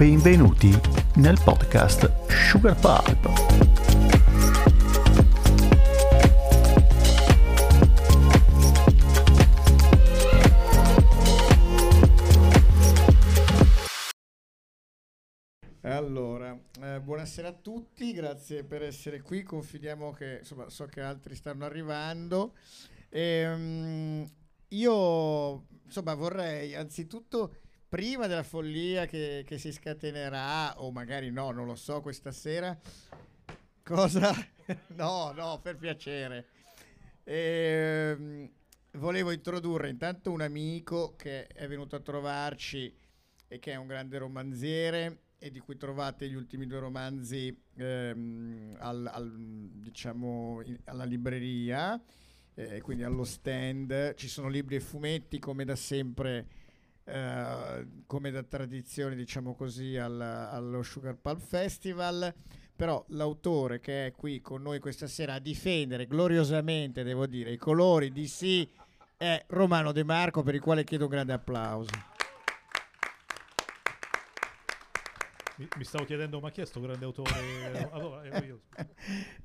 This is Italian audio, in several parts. Benvenuti nel podcast Sugar Pulp. Allora, buonasera a tutti, grazie per essere qui, confidiamo che, insomma, so che altri stanno arrivando. Io, insomma, vorrei anzitutto, prima della follia che si scatenerà, o magari no, non lo so, questa sera, cosa? no, per piacere. Volevo introdurre intanto un amico che è venuto a trovarci e che è un grande romanziere, e di cui trovate gli ultimi due romanzi alla libreria, quindi allo stand. Ci sono libri e fumetti, come da sempre, come da tradizione, diciamo così, allo Sugar Pulp Festival. Però l'autore che è qui con noi questa sera a difendere gloriosamente, devo dire, i colori DC è Romano De Marco, per il quale chiedo un grande applauso. Mi stavo chiedendo, ma chi è sto grande autore? Allora, ero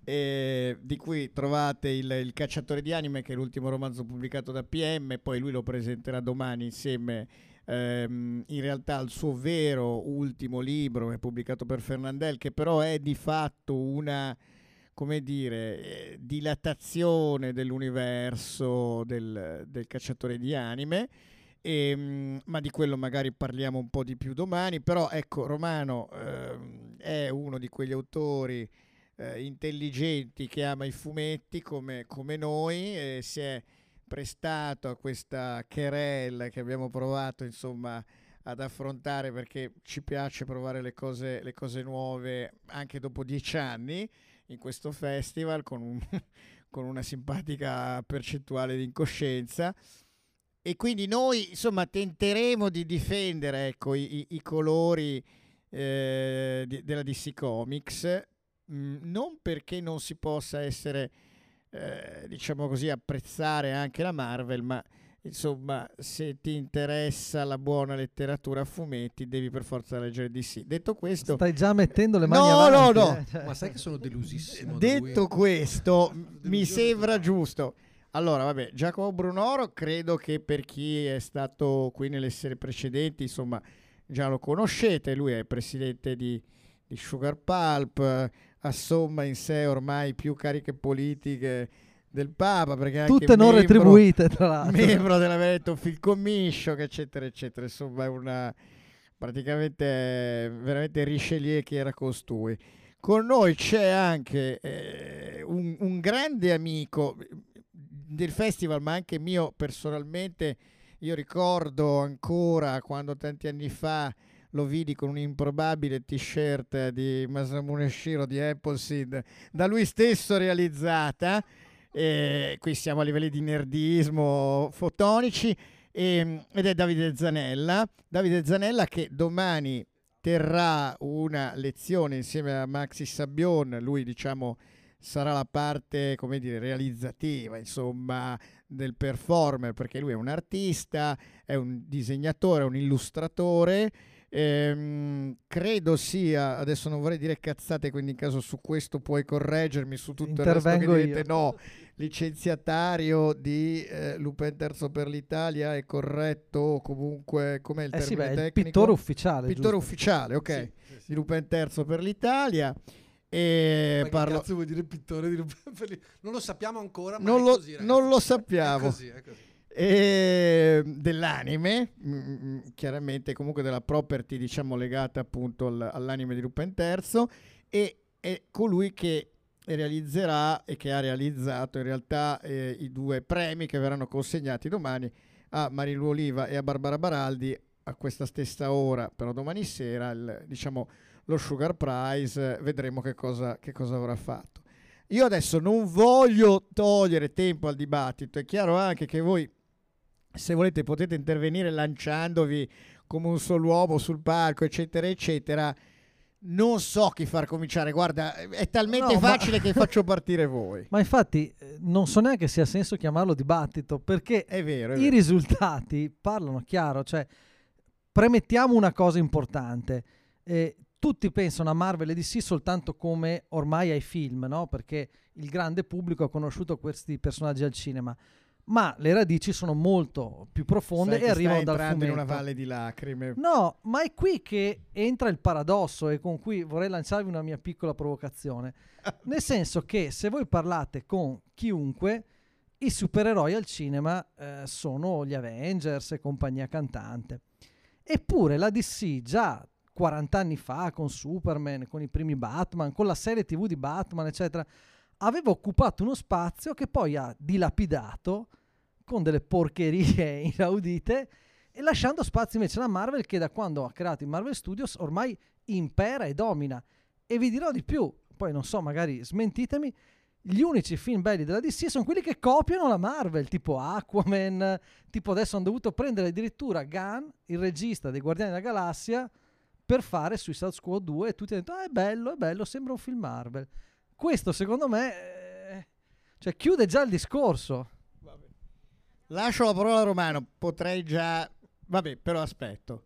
io. Di cui trovate il Cacciatore di Anime, che è l'ultimo romanzo pubblicato da PM, poi lui lo presenterà domani insieme, in realtà, al suo vero ultimo libro, che è pubblicato per Fernandel, che però è di fatto una, come dire, dilatazione dell'universo del Cacciatore di Anime. Ma di quello magari parliamo un po' di più domani. Però ecco, Romano è uno di quegli autori intelligenti che ama i fumetti come noi, e si è prestato a questa querella che abbiamo provato, insomma, ad affrontare, perché ci piace provare le cose nuove anche dopo 10 anni in questo festival, con una simpatica percentuale di incoscienza. E quindi noi, insomma, tenteremo di difendere, ecco, i colori della DC Comics, non perché non si possa essere, diciamo così, apprezzare anche la Marvel, ma insomma, se ti interessa la buona letteratura a fumetti, devi per forza leggere DC. Detto questo, stai già mettendo le mani avanti. No. Ma sai che sono delusissimo. Detto questo, mi sembra giusto. Allora, vabbè, Giacomo Brunoro, credo che per chi è stato qui nelle sere precedenti, insomma, già lo conoscete. Lui è presidente di Sugar Pulp, assomma in sé ormai più cariche politiche del Papa, perché anche tutte non retribuite, tra l'altro. Membro della Veneto Film Commission, eccetera, eccetera. Insomma, è una praticamente veramente Richelieu chi era costui. Con noi c'è anche un grande amico del festival, ma anche mio personalmente. Io ricordo ancora quando tanti anni fa lo vidi con un improbabile t-shirt di Masamune Shiro di Appleseed, da lui stesso realizzata. Qui siamo a livelli di nerdismo fotonici, ed è Davide Zanella. Davide Zanella, che domani terrà una lezione insieme a Maxi Sabion. Lui, diciamo, sarà la parte, come dire, realizzativa, insomma, del performer, perché lui è un artista, è un disegnatore, è un illustratore. Credo sia, adesso non vorrei dire cazzate, quindi in caso su questo puoi correggermi, su tutto il resto che dite no, licenziatario di Lupin Terzo per l'Italia, è corretto, comunque com'è il termine tecnico? Pittore ufficiale. Pittore ufficiale, ok, sì. Di Lupin Terzo per l'italia. E parlo... cazzo vuol dire pittore di Lupin? Non lo sappiamo ancora, ma non lo sappiamo. È così. E dell'anime, chiaramente, comunque della property, diciamo, legata appunto all'anime di Lupin Terzo, e è colui che realizzerà e che ha realizzato in realtà i due premi che verranno consegnati domani a Marilu Oliva e a Barbara Baraldi a questa stessa ora, però domani sera, diciamo, lo Sugar Prize. Vedremo che cosa avrà fatto. Io adesso non voglio togliere tempo al dibattito. È chiaro anche che voi, se volete, potete intervenire lanciandovi come un solo uomo sul palco, eccetera, eccetera. Non so chi far cominciare, guarda, è talmente facile che faccio partire voi. Ma infatti non so neanche se ha senso chiamarlo dibattito, perché è vero. I risultati parlano chiaro. Cioè, premettiamo una cosa importante. tutti pensano a Marvel e DC soltanto come ormai ai film, no? Perché il grande pubblico ha conosciuto questi personaggi al cinema, ma le radici sono molto più profonde e arrivano dal fumetto. In una valle di lacrime. No, ma è qui che entra il paradosso e con cui vorrei lanciarvi una mia piccola provocazione. Nel senso che se voi parlate con chiunque, i supereroi al cinema sono gli Avengers e compagnia cantante. Eppure la DC già 40 anni fa con Superman, con i primi Batman, con la serie TV di Batman, eccetera, aveva occupato uno spazio che poi ha dilapidato con delle porcherie inaudite e lasciando spazio invece alla Marvel, che da quando ha creato i Marvel Studios ormai impera e domina. E vi dirò di più, poi non so, magari smentitemi, gli unici film belli della DC sono quelli che copiano la Marvel, tipo Aquaman, tipo adesso hanno dovuto prendere addirittura Gunn, il regista dei Guardiani della Galassia, per fare Suicide Squad 2 e tutti hanno detto ah, è bello, sembra un film Marvel. Questo secondo me cioè chiude già il discorso. Vabbè. Lascio la parola a Romano, potrei già... Vabbè, però aspetto.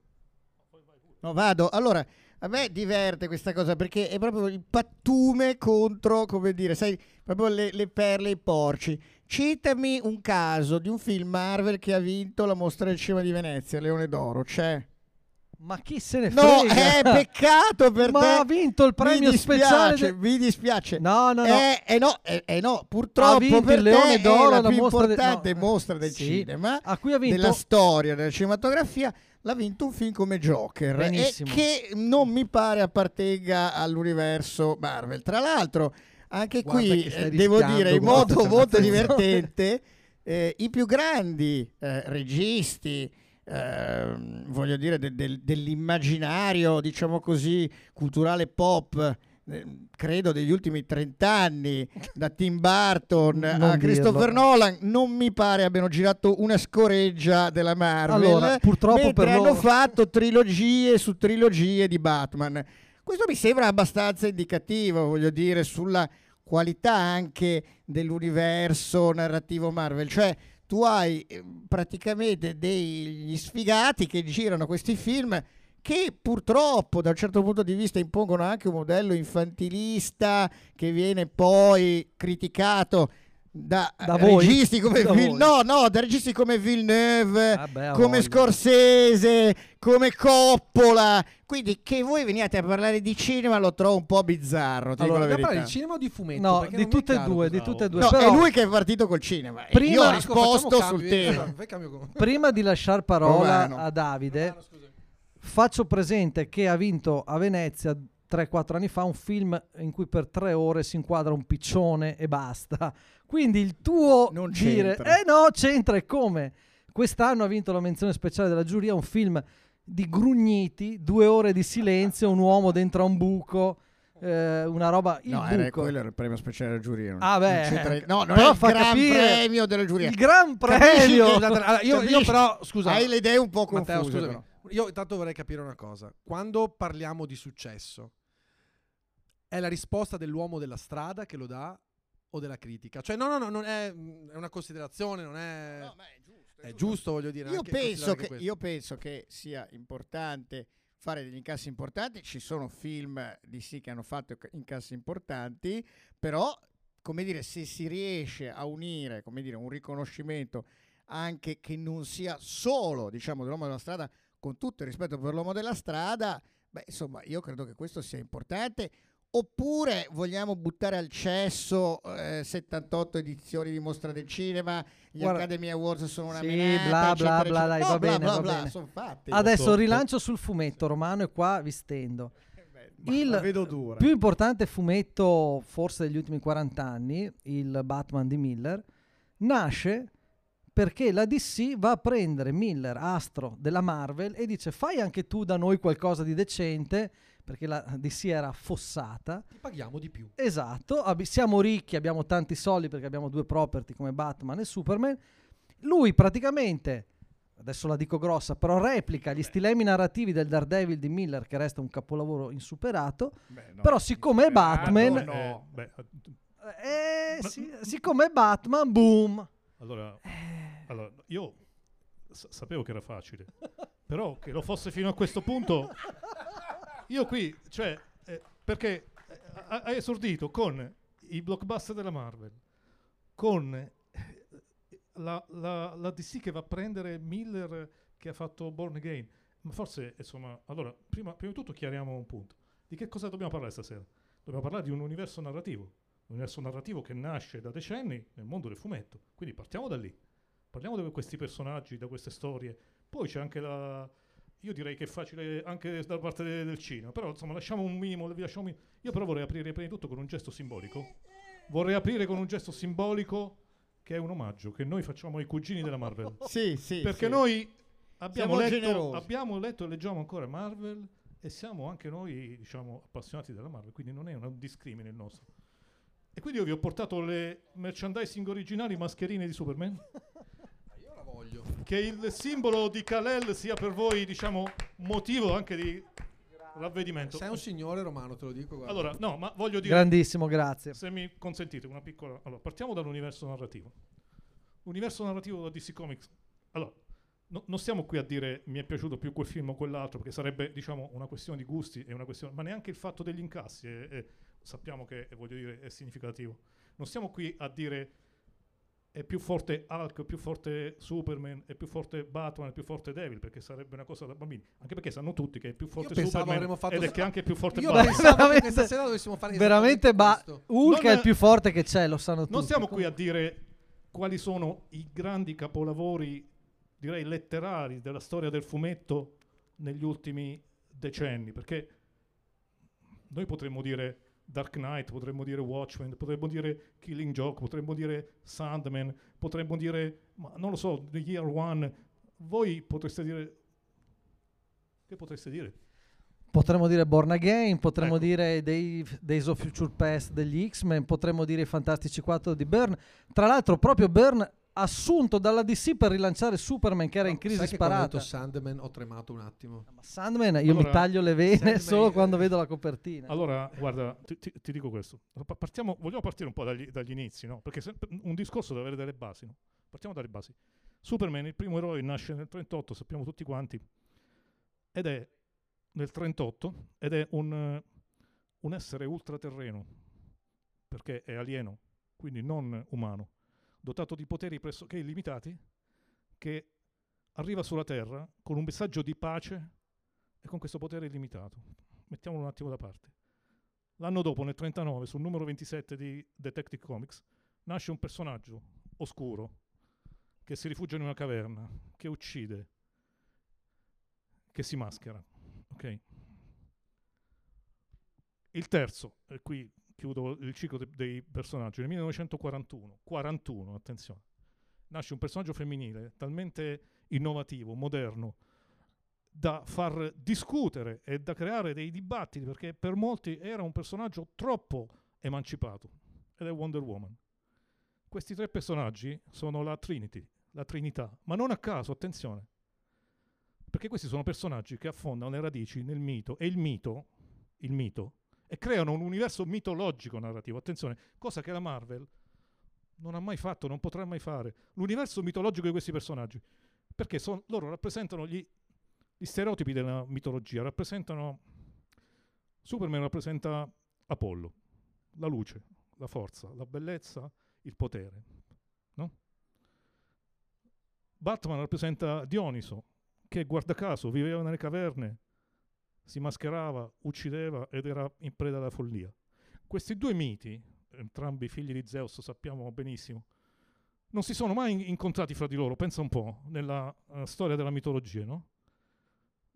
No, vado. Allora, a me diverte questa cosa perché è proprio il pattume contro, come dire, sai, proprio le perle e i porci. Citami un caso di un film Marvel che ha vinto la mostra del cinema di Venezia, Leone d'Oro, c'è... Ma chi se ne frega? No, è peccato per ma te. Ma ha vinto il premio speciale. Mi dispiace. No, no, no. No, purtroppo per il Leone d'Oro è la più importante mostra del cinema, a cui ha vinto... della storia, della cinematografia. L'ha vinto un film come Joker, benissimo, che non mi pare appartenga all'universo Marvel. Tra l'altro, anche guarda qui, devo dire, in modo molto divertente, i più grandi registi, voglio dire dell'immaginario, diciamo così, culturale pop, credo degli ultimi 30 anni, da Tim Burton a Christopher Nolan, non mi pare abbiano girato una scoreggia della Marvel. Allora, purtroppo per loro hanno fatto trilogie su trilogie di Batman. Questo mi sembra abbastanza indicativo, voglio dire, sulla qualità anche dell'universo narrativo Marvel. Cioè tu hai praticamente degli sfigati che girano questi film che purtroppo da un certo punto di vista impongono anche un modello infantilista che viene poi criticato da registi come da registi come Villeneuve, come Scorsese, come Coppola. Quindi che voi veniate a parlare di cinema lo trovo un po' bizzarro. Allora, devi parlare di cinema o di fumetto? No, di tutte e due, di tutte e due. No, però è lui che è partito col cinema. Prima, io ho risposto sul tema. Prima di lasciar parola a Davide, faccio presente che ha vinto a Venezia 3-4 anni fa un film in cui per 3 ore si inquadra un piccione e basta. Quindi il tuo non dire... C'entra. No, c'entra e come? Quest'anno ha vinto la menzione speciale della giuria un film di grugniti, 2 ore di silenzio, un uomo dentro a un buco, una roba... No, quello era il premio speciale della giuria. Non è il gran premio della giuria. Il gran premio! Allora, io però, scusa... Hai le idee un po' confuse. Matteo, però. Io intanto vorrei capire una cosa. Quando parliamo di successo, è la risposta dell'uomo della strada che lo dà o della critica? Cioè no, non è una considerazione, non è... No, ma è giusto. È giusto, voglio dire. Io penso che sia importante fare degli incassi importanti. Ci sono film DC che hanno fatto incassi importanti, però, come dire, se si riesce a unire, come dire, un riconoscimento anche che non sia solo, diciamo, dell'uomo della strada, con tutto il rispetto per l'uomo della strada, beh, insomma, io credo che questo sia importante. Oppure vogliamo buttare al cesso 78 edizioni di mostra del cinema, gli Academy Awards sono una menata, bla bla bla, dai, va bene, va bene. Sono fatti. Adesso rilancio sul fumetto, Romano, e qua vi stendo. Il vedo dura. Più importante fumetto forse degli ultimi 40 anni, il Batman di Miller, nasce perché la DC va a prendere Miller, astro della Marvel, e dice fai anche tu da noi qualcosa di decente, perché la DC era affossata. Ti paghiamo di più. Esatto, siamo ricchi, abbiamo tanti soldi perché abbiamo 2 property come Batman e Superman. Lui praticamente, adesso la dico grossa, però replica gli stilemi narrativi del Daredevil di Miller, che resta un capolavoro insuperato, però siccome è Batman... siccome è Batman, boom! Allora, io sapevo che era facile, però che lo fosse fino a questo punto Io qui, cioè, perché ha esordito con i blockbuster della Marvel, con la DC che va a prendere Miller che ha fatto Born Again. Ma forse, insomma, allora, prima di tutto chiariamo un punto. Di che cosa dobbiamo parlare stasera? Dobbiamo parlare di un universo narrativo che nasce da decenni nel mondo del fumetto. Quindi partiamo da lì. Parliamo di questi personaggi, da queste storie. Poi c'è anche la... Io direi che è facile anche da parte del cinema, però insomma lasciamo un minimo, Io però vorrei aprire prima di tutto con un gesto simbolico. Vorrei aprire con un gesto simbolico che è un omaggio che noi facciamo ai cugini della Marvel. Sì, sì. Perché sì. Noi abbiamo letto e leggiamo ancora Marvel e siamo anche noi, diciamo, appassionati della Marvel, quindi non è un discrimine il nostro. E quindi io vi ho portato le merchandising originali, mascherine di Superman. Che il simbolo di Kal-El sia per voi, diciamo, motivo anche di ravvedimento. Sei un signore, Romano, te lo dico. Guarda. Allora, no, ma voglio dire... Grandissimo, grazie. Se mi consentite una piccola... Allora, partiamo dall'universo narrativo. Universo narrativo da DC Comics. Allora, non stiamo qui a dire mi è piaciuto più quel film o quell'altro, perché sarebbe, diciamo, una questione di gusti e una questione... Ma neanche il fatto degli incassi, sappiamo che, voglio dire, è significativo. Non stiamo qui a dire... è più forte Hulk, è più forte Superman, è più forte Batman, è più forte Devil, perché sarebbe una cosa da bambini, anche perché sanno tutti che è più forte Superman ed è che anche più forte Batman. Io pensavo che questa sera dovessimo fare veramente Hulk è il più forte che c'è, lo sanno tutti. Non siamo qui a dire quali sono i grandi capolavori, direi letterari, della storia del fumetto negli ultimi decenni, perché noi potremmo dire Dark Knight, potremmo dire Watchmen, potremmo dire Killing Joke, potremmo dire Sandman, potremmo dire, ma non lo so, The Year One. Voi potreste dire... Che potreste dire? Potremmo dire Born Again, potremmo dire Days of Future Past degli X-Men, potremmo dire i Fantastici 4 di Byrne. Tra l'altro proprio Byrne assunto dalla DC per rilanciare Superman che era in crisi sparata. Sandman ho tremato un attimo. Ma Sandman io allora, mi taglio le vene Sandman solo quando vedo la copertina. Allora guarda, ti dico questo. Vogliamo partire un po' dagli inizi, no? Perché un discorso deve avere delle basi, no? Partiamo dalle basi. Superman, il primo eroe, nasce nel 38, sappiamo tutti quanti, ed è nel 38 ed è un essere ultraterreno, perché è alieno, quindi non umano, dotato di poteri pressoché illimitati, che arriva sulla Terra con un messaggio di pace e con questo potere illimitato. Mettiamolo un attimo da parte. L'anno dopo, nel 39, sul numero 27 di Detective Comics, nasce un personaggio oscuro che si rifugia in una caverna, che uccide, che si maschera. Okay. Il terzo, e qui chiudo il ciclo dei personaggi, nel 1941, attenzione, nasce un personaggio femminile talmente innovativo, moderno, da far discutere e da creare dei dibattiti, perché per molti era un personaggio troppo emancipato, ed è Wonder Woman. Questi tre personaggi sono la Trinity, la Trinità, ma non a caso, attenzione, perché questi sono personaggi che affondano le radici nel mito, e il mito, e creano un universo mitologico narrativo, attenzione, cosa che la Marvel non ha mai fatto, non potrà mai fare. L'universo mitologico di questi personaggi, perché loro rappresentano gli stereotipi della mitologia, rappresentano... Superman rappresenta Apollo, la luce, la forza, la bellezza, il potere, no? Batman rappresenta Dioniso, che guarda caso viveva nelle caverne, si mascherava, uccideva ed era in preda alla follia. Questi due miti, entrambi figli di Zeus, sappiamo benissimo, non si sono mai incontrati fra di loro, pensa un po', nella storia della mitologia, no?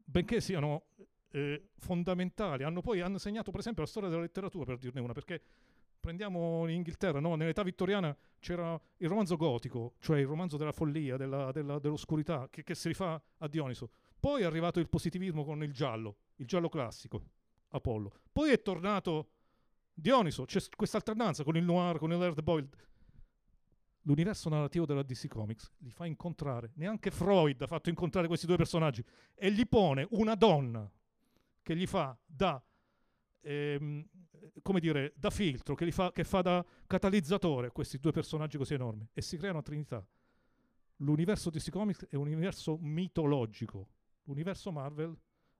Benché siano fondamentali, hanno segnato per esempio la storia della letteratura, per dirne una, perché prendiamo in Inghilterra, no? Nell'età vittoriana c'era il romanzo gotico, cioè il romanzo della follia, dell'oscurità, che si rifà a Dioniso. Poi è arrivato il positivismo con il giallo classico, Apollo. Poi è tornato Dioniso, c'è questa alternanza con il noir, con l'hardboiled. L'universo narrativo della DC Comics li fa incontrare, neanche Freud ha fatto incontrare questi due personaggi, e gli pone una donna che gli fa da, come dire, da filtro, che fa da catalizzatore a questi due personaggi così enormi, e si crea una trinità. L'universo DC Comics è un universo mitologico. L'universo Marvel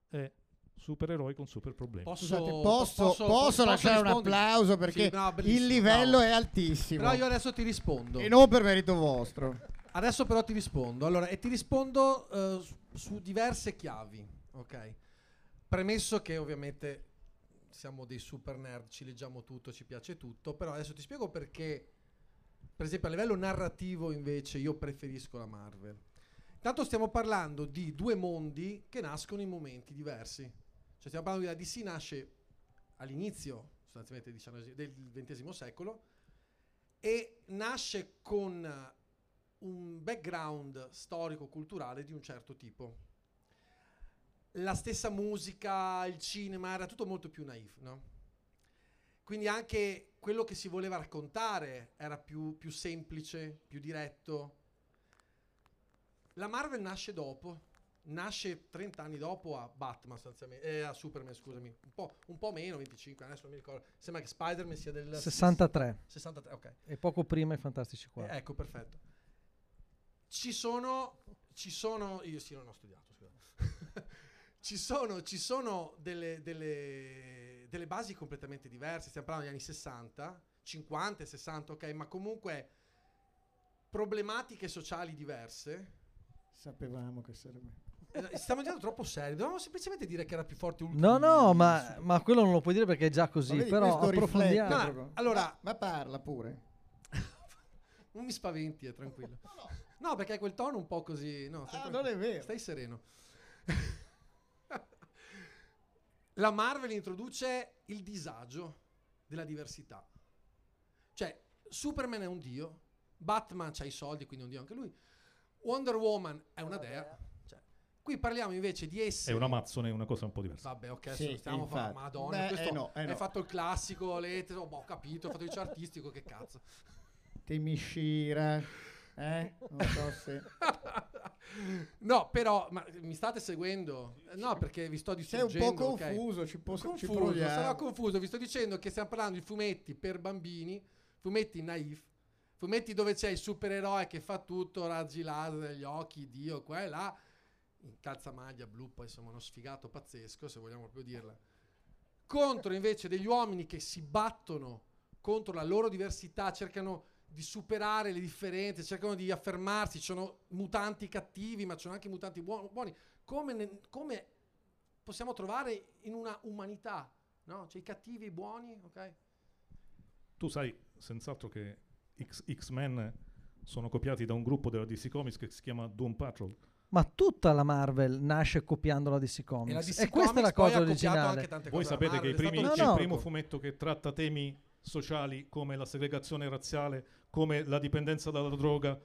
è supereroi con super problemi. Posso lasciare un applauso, perché sì, no, il livello è altissimo. Però io adesso ti rispondo. E non per merito vostro. Adesso però ti rispondo. Allora, e ti rispondo su diverse chiavi, ok? Premesso che ovviamente siamo dei super nerd, ci leggiamo tutto, ci piace tutto, però adesso ti spiego perché, per esempio, a livello narrativo invece io preferisco la Marvel. Intanto stiamo parlando di due mondi che nascono in momenti diversi. Cioè stiamo parlando di la DC nasce all'inizio, sostanzialmente, del XX secolo, e nasce con un background storico-culturale di un certo tipo. La stessa musica, il cinema, era tutto molto più naif, no? Quindi anche quello che si voleva raccontare era più semplice, più diretto. La Marvel nasce dopo, nasce 30 anni dopo a Batman, sostanzialmente, a Superman, scusami, un po' meno, 25, adesso non mi ricordo, sembra che Spider-Man sia del... 63, ok. E poco prima i Fantastici Quattro. Ecco, perfetto. Ci sono... Io sì, non ho studiato, scusa. Ci sono delle basi completamente diverse, stiamo parlando degli anni 60, 50 e 60, ok, ma comunque problematiche sociali diverse. Sapevamo che sarebbe... Stiamo andando troppo seri, dovevamo semplicemente dire che era più forte Ultimo. No, ma quello non lo puoi dire perché è già così, vedi, però approfondiamo. Allora, ma parla pure. Non mi spaventi, è tranquillo. No, perché hai quel tono un po' così... No, non è vero. Stai sereno. La Marvel introduce il disagio della diversità. Cioè, Superman è un dio, Batman c'ha i soldi, quindi è un dio anche lui, Wonder Woman è una dea. Cioè, qui parliamo invece di essere... È un amazzone, è una cosa un po' diversa. Vabbè, ok, sì, stiamo facendo... Madonna, beh, questo hai fatto il classico, ho capito, ho fatto il liceo artistico, che cazzo. Temishira, non so se... No, però mi state seguendo? No, perché vi sto dicendo. Sei un po' confuso, okay? Sarò confuso. Vi sto dicendo che stiamo parlando di fumetti per bambini, fumetti naif, fumetti dove c'è il supereroe che fa tutto, raggi laser negli occhi, Dio qua e là, in calzamaglia blu, poi insomma uno sfigato pazzesco, se vogliamo proprio dirla, contro invece degli uomini che si battono contro la loro diversità, cercano di superare le differenze, cercano di affermarsi. Ci sono mutanti cattivi, ma ci sono anche mutanti buoni. Come possiamo trovare in una umanità, no? Cioè i cattivi e i buoni, ok? Tu sai senz'altro che X-Men sono copiati da un gruppo della DC Comics che si chiama Doom Patrol. Ma tutta la Marvel nasce copiando la DC Comics. E, questa è la cosa originale. Voi sapete che il primo fumetto che tratta temi sociali come la segregazione razziale, come la dipendenza dalla droga,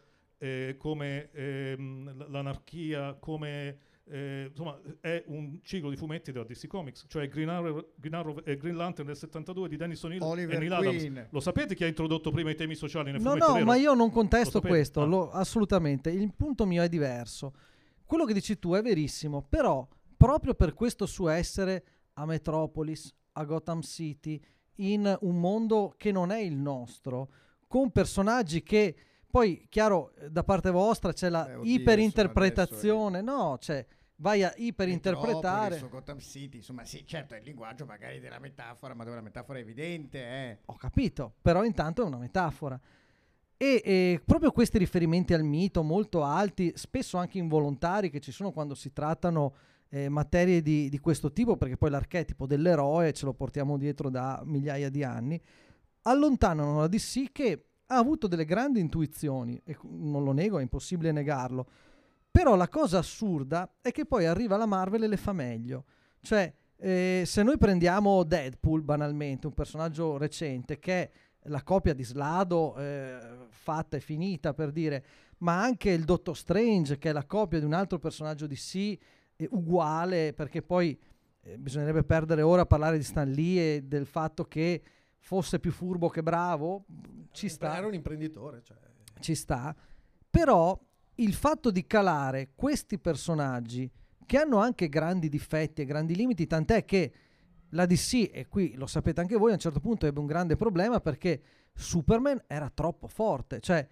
come l'anarchia, come insomma è un ciclo di fumetti della DC Comics, cioè Green Arrow e Green Lantern del 72 di Dennis O'Neill e Neil Adams. Lo sapete chi ha introdotto prima i temi sociali nel fumetto? No, ma io non contesto questo, assolutamente. Il punto mio è diverso. Quello che dici tu è verissimo, però proprio per questo suo essere a Metropolis, a Gotham City, in un mondo che non è il nostro, con personaggi che poi, chiaro, da parte vostra c'è la iperinterpretazione, no? Cioè, vai a iperinterpretare. Metropolis, Gotham City, insomma, sì, certo, è il linguaggio magari della metafora, ma dove la metafora è evidente, Ho capito, però intanto è una metafora. E proprio questi riferimenti al mito molto alti, spesso anche involontari, che ci sono quando si trattano materie di questo tipo, perché poi l'archetipo dell'eroe ce lo portiamo dietro da migliaia di anni, allontanano la DC, che ha avuto delle grandi intuizioni, e non lo nego, è impossibile negarlo, però la cosa assurda è che poi arriva la Marvel e le fa meglio. Cioè, se noi prendiamo Deadpool, banalmente, un personaggio recente che è la copia di Slado fatta e finita, per dire, ma anche il Dottor Strange, che è la copia di un altro personaggio DC uguale, perché poi bisognerebbe perdere ora a parlare di Stan Lee e del fatto che fosse più furbo che bravo, ci sta. Era un imprenditore, cioè. Ci sta, però il fatto di calare questi personaggi che hanno anche grandi difetti e grandi limiti, tant'è che la DC, e qui lo sapete anche voi, a un certo punto ebbe un grande problema perché Superman era troppo forte, cioè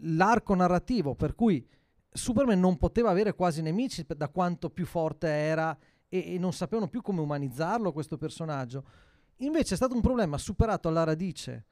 l'arco narrativo per cui Superman non poteva avere quasi nemici da quanto più forte era e non sapevano più come umanizzarlo questo personaggio. Invece è stato un problema superato alla radice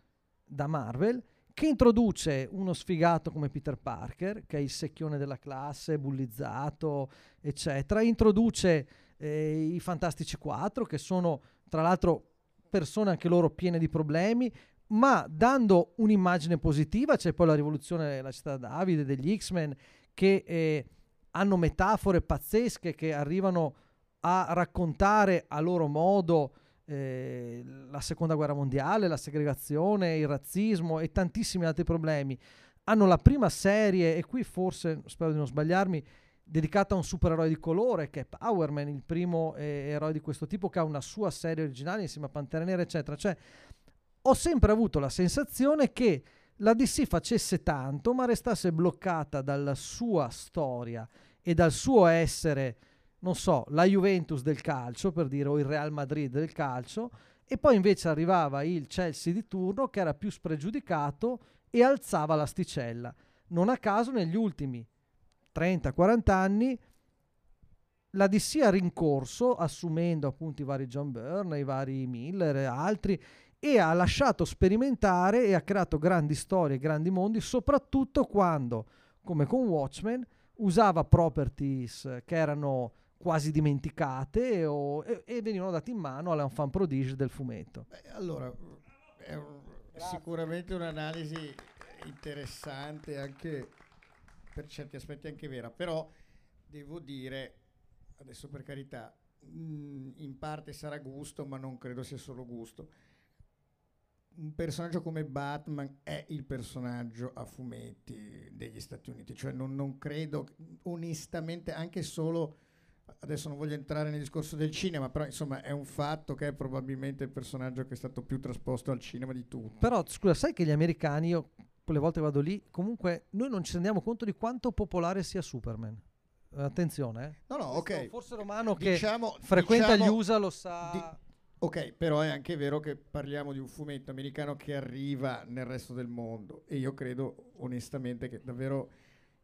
da Marvel, che introduce uno sfigato come Peter Parker, che è il secchione della classe, bullizzato, eccetera. Introduce i Fantastici Quattro, che sono tra l'altro persone anche loro piene di problemi, ma dando un'immagine positiva. C'è poi la rivoluzione della città Davide, degli X-Men, che hanno metafore pazzesche, che arrivano a raccontare a loro modo la seconda guerra mondiale, la segregazione, il razzismo e tantissimi altri problemi. Hanno la prima serie, e qui forse spero di non sbagliarmi, dedicata a un supereroe di colore, che è Power Man, il primo eroe di questo tipo, che ha una sua serie originale insieme a Pantera Nera, eccetera. Cioè, ho sempre avuto la sensazione che la DC facesse tanto ma restasse bloccata dalla sua storia e dal suo essere, non so, la Juventus del calcio, per dire, o il Real Madrid del calcio, e poi invece arrivava il Chelsea di turno, che era più spregiudicato e alzava l'asticella. Non a caso negli ultimi 30-40 anni la DC ha rincorso, assumendo appunto i vari John Byrne, i vari Miller e altri, e ha lasciato sperimentare e ha creato grandi storie, grandi mondi, soprattutto quando, come con Watchmen, usava properties che erano quasi dimenticate e venivano date in mano alla fan prodige del fumetto. Beh, allora, è sicuramente un'analisi interessante, anche per certi aspetti anche vera, però devo dire, adesso per carità, in parte sarà gusto, ma non credo sia solo gusto. Un personaggio come Batman è il personaggio a fumetti degli Stati Uniti, cioè non credo, onestamente, anche solo, adesso non voglio entrare nel discorso del cinema, però insomma è un fatto che è probabilmente il personaggio che è stato più trasposto al cinema di tutti. Però scusa, sai che gli americani, io quelle volte vado lì, comunque noi non ci rendiamo conto di quanto popolare sia Superman. Attenzione, No, ok. Forse Romano, che frequenta gli USA, lo sa. Ok, però è anche vero che parliamo di un fumetto americano che arriva nel resto del mondo, e io credo onestamente che davvero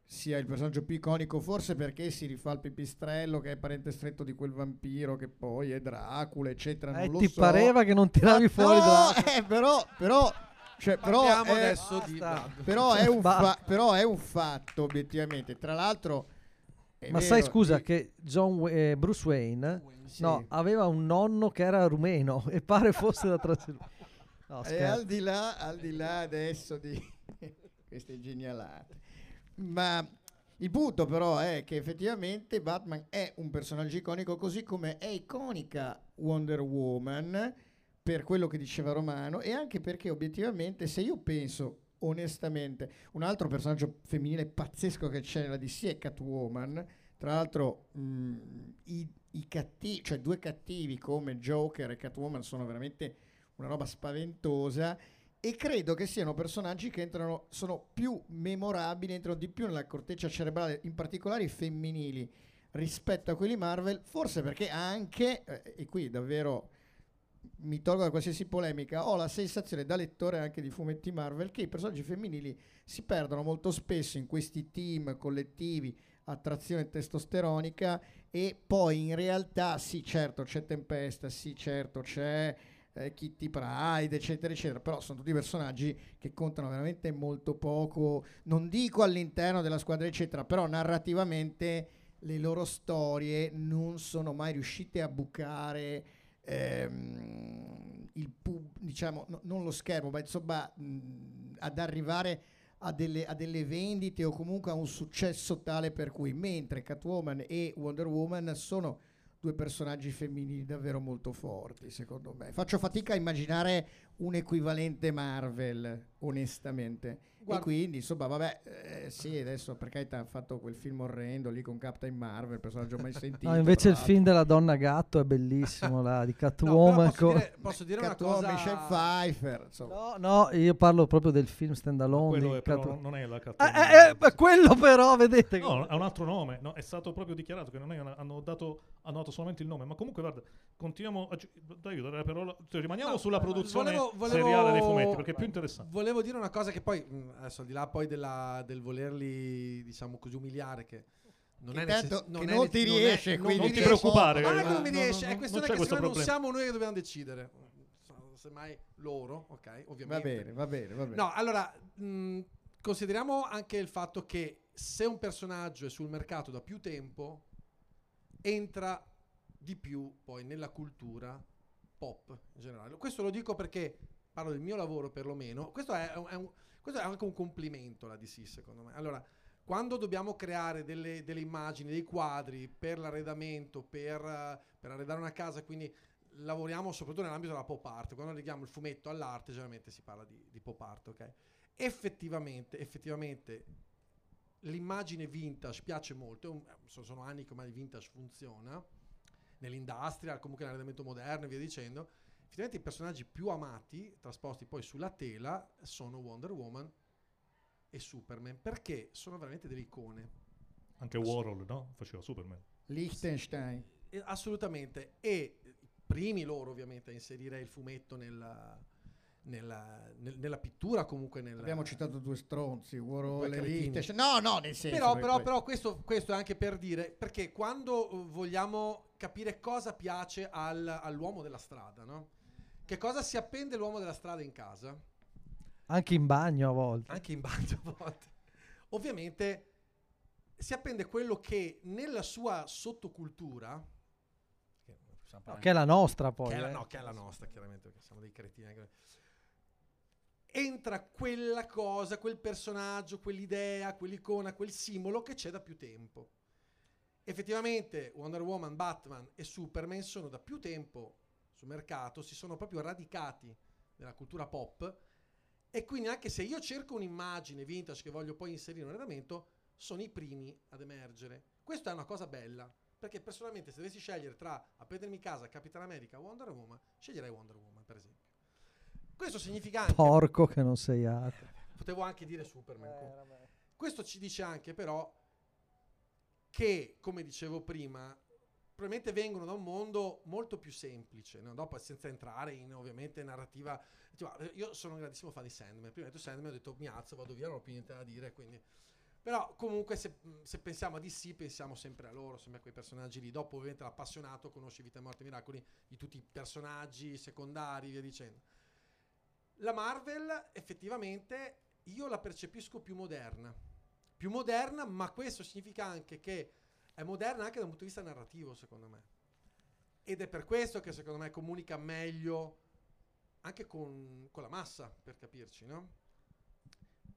sia il personaggio più iconico, forse perché si rifà al pipistrello, che è parente stretto di quel vampiro che poi è Dracula, eccetera. Non lo so. Ti pareva che non tiravi fuori Dracula? No, però è un fatto obiettivamente, tra l'altro. Ma vero, sai, scusa, che Bruce Wayne aveva un nonno che era rumeno e pare fosse da Transilvania. No, e al di là adesso di queste genialate. Ma il punto però è che effettivamente Batman è un personaggio iconico, così come è iconica Wonder Woman, per quello che diceva Romano, e anche perché obiettivamente, se io penso onestamente, un altro personaggio femminile pazzesco che c'è nella DC è Catwoman. Tra l'altro i cattivi, cioè due cattivi come Joker e Catwoman, sono veramente una roba spaventosa, e credo che siano personaggi che sono più memorabili, entrano di più nella corteccia cerebrale, in particolare i femminili, rispetto a quelli Marvel, forse perché anche e qui davvero mi tolgo da qualsiasi polemica, ho la sensazione, da lettore anche di fumetti Marvel, che i personaggi femminili si perdono molto spesso in questi team collettivi a trazione testosteronica, e poi in realtà sì, certo c'è Tempesta, sì certo c'è Kitty Pryde, eccetera eccetera, però sono tutti personaggi che contano veramente molto poco, non dico all'interno della squadra eccetera, però narrativamente le loro storie non sono mai riuscite a bucare non lo schermo, ma insomma ad arrivare a delle vendite o comunque a un successo tale per cui, mentre Catwoman e Wonder Woman sono due personaggi femminili davvero molto forti, secondo me. Faccio fatica a immaginare un equivalente Marvel, onestamente. Guarda. E quindi, insomma, vabbè, sì, adesso per carità hanno fatto quel film orrendo lì con Captain Marvel, personaggio mai sentito. No, invece il film della donna gatto è bellissimo, là, di Catwoman. No, posso dire Catwoman, una cosa... Michelle Pfeiffer, insomma. No, io parlo proprio del film standalone. Quello non è la Catwoman. Quello però, vedete... No, ha un altro nome. No, è stato proprio dichiarato che non è una, hanno dato solamente il nome. Ma comunque, guarda, continuiamo... Dai, io la parola... Rimaniamo sulla produzione... seriale dei fumetti, perché è più interessante. Volevo dire una cosa che poi adesso, al di là poi del volerli, diciamo così, umiliare, che Non ti riesce, quindi non ti preoccupare. Ma non mi riesce, è questione che secondo me non siamo noi che dobbiamo decidere. Semmai loro, ok, ovviamente. Va bene. No, allora consideriamo anche il fatto che se un personaggio è sul mercato da più tempo, entra di più poi nella cultura pop in generale. Questo lo dico perché parlo del mio lavoro, perlomeno. Questo è anche un complimento alla DC, secondo me. Allora, quando dobbiamo creare delle immagini, dei quadri per l'arredamento, per arredare una casa, quindi lavoriamo soprattutto nell'ambito della pop art. Quando leghiamo il fumetto all'arte, generalmente si parla di pop art, ok? Effettivamente l'immagine vintage piace molto, sono anni che ormai il vintage funziona, nell'industria, comunque nell'arredamento moderno e via dicendo. Effettivamente i personaggi più amati, trasposti poi sulla tela, sono Wonder Woman e Superman, perché sono veramente delle icone. Anche Warhol, no? Faceva Superman. Liechtenstein. Sì, assolutamente. E primi loro, ovviamente, a inserire il fumetto nella pittura, comunque abbiamo citato due stronzi, Warhol e Liechtenstein. No, nel senso. Però questo è anche per dire, perché quando vogliamo capire cosa piace all'uomo della strada, no? Che cosa si appende l'uomo della strada in casa? Anche in bagno a volte. Ovviamente si appende quello che nella sua sottocultura, che è la nostra poi, che è la nostra, chiaramente, perché siamo dei cretini, entra quella cosa, quel personaggio, quell'idea, quell'icona, quel simbolo che c'è da più tempo. Effettivamente Wonder Woman, Batman e Superman sono da più tempo sul mercato, si sono proprio radicati nella cultura pop. E quindi anche se io cerco un'immagine vintage che voglio poi inserire in un arredamento, sono i primi ad emergere. Questa è una cosa bella, perché personalmente se dovessi scegliere tra aprendermi casa, Capitan America o Wonder Woman, sceglierei Wonder Woman, per esempio. Questo significa anche... Porco che non sei altro. Potevo anche dire Superman. Questo ci dice anche però che, come dicevo prima, probabilmente vengono da un mondo molto più semplice, no? Dopo, senza entrare in ovviamente narrativa... Io sono un grandissimo fan di Sandman. Prima ho detto Sandman, ho detto mi alzo, vado via, non ho più niente da dire, quindi... Però comunque se pensiamo a DC pensiamo sempre a loro, sempre a quei personaggi lì. Dopo ovviamente l'appassionato conosce Vita, Morte e Miracoli, di tutti i personaggi secondari, via dicendo. La Marvel effettivamente io la percepisco più moderna, ma questo significa anche che è moderna anche dal punto di vista narrativo, secondo me, ed è per questo che secondo me comunica meglio anche con la massa, per capirci, no?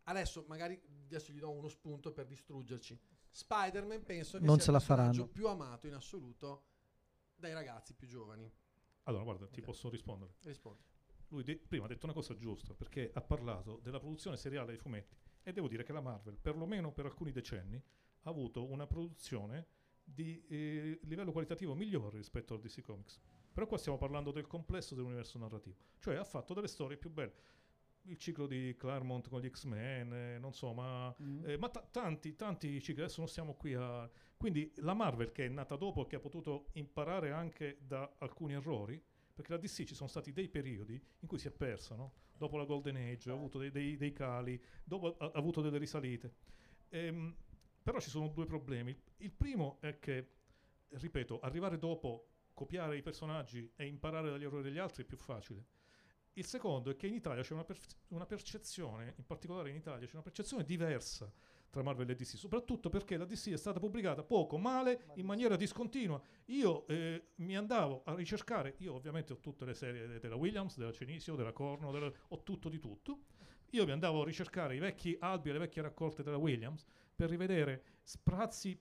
Adesso gli do uno spunto per distruggerci. Spider-Man penso che non sia il personaggio più amato in assoluto dai ragazzi più giovani. Allora guarda, okay, ti posso rispondere. Rispondi. Lui prima ha detto una cosa giusta, perché ha parlato della produzione seriale dei fumetti, e devo dire che la Marvel, perlomeno per alcuni decenni, ha avuto una produzione di livello qualitativo migliore rispetto al DC Comics. Però qua stiamo parlando del complesso dell'universo narrativo, cioè ha fatto delle storie più belle, il ciclo di Claremont con gli X-Men, tanti cicli, adesso non stiamo qui a... Quindi la Marvel, che è nata dopo, che ha potuto imparare anche da alcuni errori, perché la DC ci sono stati dei periodi in cui si è persa, no? Dopo la Golden Age ha avuto dei cali, dopo ha avuto delle risalite. Però ci sono due problemi. Il primo è che, ripeto, arrivare dopo, copiare i personaggi e imparare dagli errori degli altri è più facile. Il secondo è che in Italia c'è una percezione, in particolare in Italia, c'è una percezione diversa tra Marvel e DC, soprattutto perché la DC è stata pubblicata poco, male, in maniera discontinua. Io mi andavo a ricercare, io ovviamente ho tutte le serie della Williams, della Cenisio, della Corno, ho tutto di tutto. Io mi andavo a ricercare i vecchi albi e le vecchie raccolte della Williams per rivedere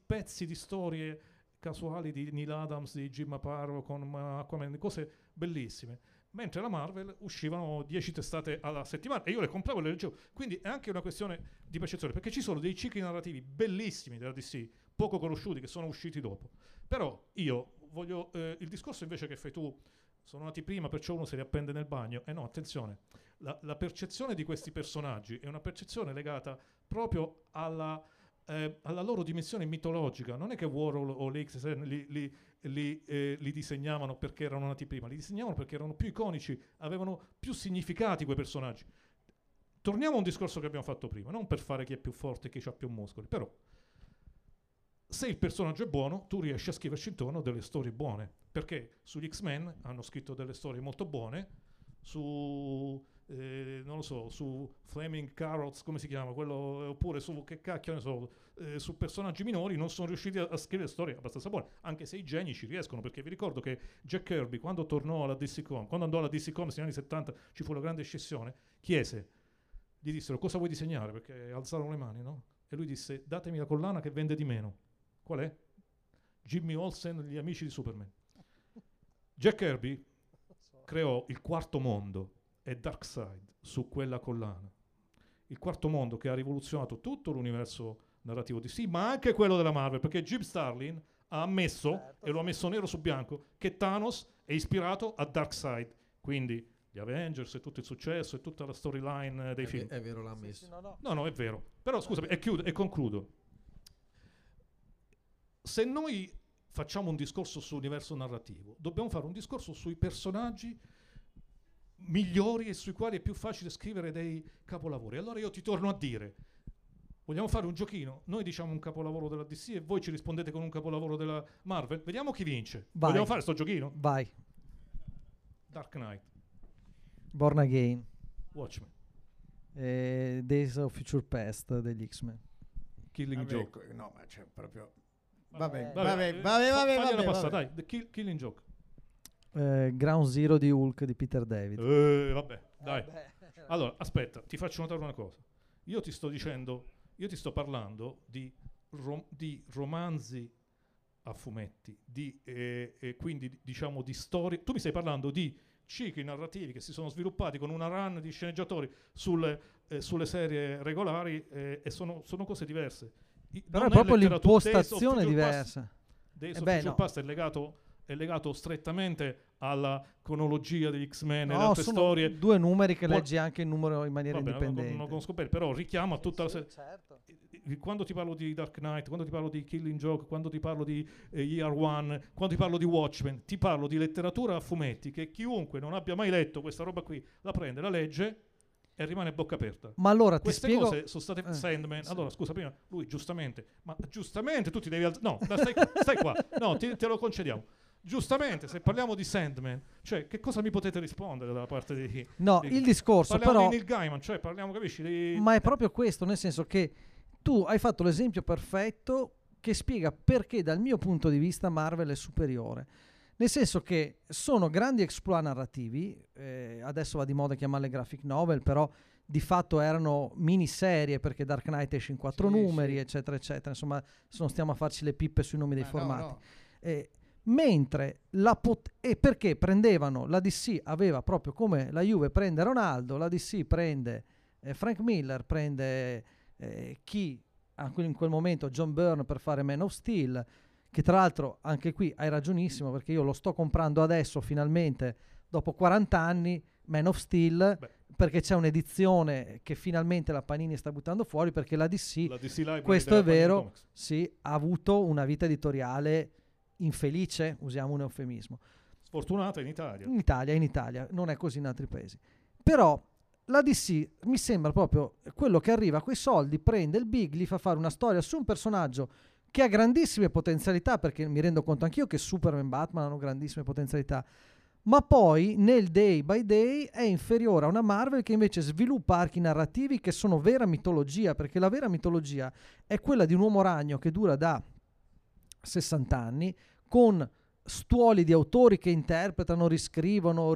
pezzi di storie casuali di Neil Adams, di Jim Aparo con Aquaman, cose bellissime. Mentre la Marvel uscivano 10 testate alla settimana e io le compravo e le leggevo. Quindi è anche una questione di percezione, perché ci sono dei cicli narrativi bellissimi della DC, poco conosciuti, che sono usciti dopo. Però io voglio... il discorso invece che fai tu, sono nati prima, perciò uno se li appende nel bagno. E no, attenzione, la percezione di questi personaggi è una percezione legata proprio alla loro dimensione mitologica. Non è che Warhol o le X-Men li disegnavano perché erano nati prima, li disegnavano perché erano più iconici, avevano più significati quei personaggi. Torniamo a un discorso che abbiamo fatto prima, non per fare chi è più forte e chi ha più muscoli, però se il personaggio è buono, tu riesci a scriverci intorno delle storie buone, perché sugli X-Men hanno scritto delle storie molto buone, su non lo so, su Flaming Carrots, come si chiama quello, oppure su che cacchio ne so, su personaggi minori non sono riusciti a scrivere storie abbastanza buone, anche se i geni ci riescono, perché vi ricordo che Jack Kirby, quando tornò alla DC Comics, quando andò alla DC Comics negli anni 70, ci fu la grande scissione, chiese, gli dissero cosa vuoi disegnare, perché alzarono le mani, no? E lui disse datemi la collana che vende di meno. Qual è? Jimmy Olsen, gli amici di Superman. Jack Kirby creò il quarto mondo e Darkseid su quella collana. Il quarto mondo che ha rivoluzionato tutto l'universo narrativo di DC, ma anche quello della Marvel, perché Jim Starlin ha ammesso, certo, e lo ha messo nero su bianco, che Thanos è ispirato a Darkseid. Quindi gli Avengers e tutto il successo e tutta la storyline dei film. È vero, l'ha ammesso. Sì, no, è vero. Però scusami, e concludo. Se noi facciamo un discorso sull'universo narrativo, dobbiamo fare un discorso sui personaggi migliori e sui quali è più facile scrivere dei capolavori. Allora io ti torno a dire, vogliamo fare un giochino? Noi diciamo un capolavoro della DC e voi ci rispondete con un capolavoro della Marvel. Vediamo chi vince. Vai. Vogliamo fare sto giochino? Vai. Dark Knight. Born Again. Watchmen. Days of Future Past degli X-Men. Killing Joke. No, ma c'è proprio... Vabbè. Killing Joke. Ground Zero di Hulk di Peter David. Vabbè, dai. Allora, aspetta, ti faccio notare una cosa. Io ti sto dicendo, io ti sto parlando di romanzi a fumetti, quindi diciamo di storie. Tu mi stai parlando di cicli narrativi che si sono sviluppati con una run di sceneggiatori sulle serie regolari, e sono cose diverse. Però è proprio l'impostazione diversa. Days of Future Past è legato strettamente alla cronologia degli X-Men, e altre storie. Due numeri che leggi anche il numero in maniera indipendente. Non conosco bene, però richiama tutta la serie. Certo. Quando ti parlo di Dark Knight, quando ti parlo di Killing Joke, quando ti parlo di Year One, quando ti parlo di Watchmen, ti parlo di letteratura a fumetti che chiunque non abbia mai letto questa roba qui la prende, la legge e rimane a bocca aperta. Ma allora queste cose sono state Sandman. Sì. Allora scusa, prima lui giustamente tu ti devi no, stai qua. No, te lo concediamo. Giustamente, se parliamo di Sandman, cioè che cosa mi potete rispondere dalla parte di il discorso parliamo però di Neil Gaiman, cioè parliamo, capisci, ma è proprio questo, nel senso che tu hai fatto l'esempio perfetto che spiega perché dal mio punto di vista Marvel è superiore. Nel senso che sono grandi exploit narrativi, adesso va di moda chiamarle graphic novel, però di fatto erano miniserie, perché Dark Knight esce in 4 numeri, sì, eccetera, eccetera. Insomma, non stiamo a farci le pippe sui nomi dei formati. No. Mentre perché prendevano, la DC aveva, proprio come la Juve prende Ronaldo, la DC prende Frank Miller, prende chi anche in quel momento John Byrne per fare Man of Steel, che tra l'altro anche qui hai ragionissimo, perché io lo sto comprando adesso finalmente dopo 40 anni Man of Steel. Beh, perché c'è un'edizione che finalmente la Panini sta buttando fuori, perché la DC questo è vero, sì, ha avuto una vita editoriale infelice, usiamo un eufemismo, sfortunata in Italia, non è così in altri paesi. Però la DC mi sembra proprio quello che arriva coi soldi, prende il big, gli fa fare una storia su un personaggio che ha grandissime potenzialità, perché mi rendo conto anch'io che Superman e Batman hanno grandissime potenzialità, ma poi nel day by day è inferiore a una Marvel che invece sviluppa archi narrativi che sono vera mitologia, perché la vera mitologia è quella di un uomo ragno che dura da 60 anni, con stuoli di autori che interpretano, riscrivono,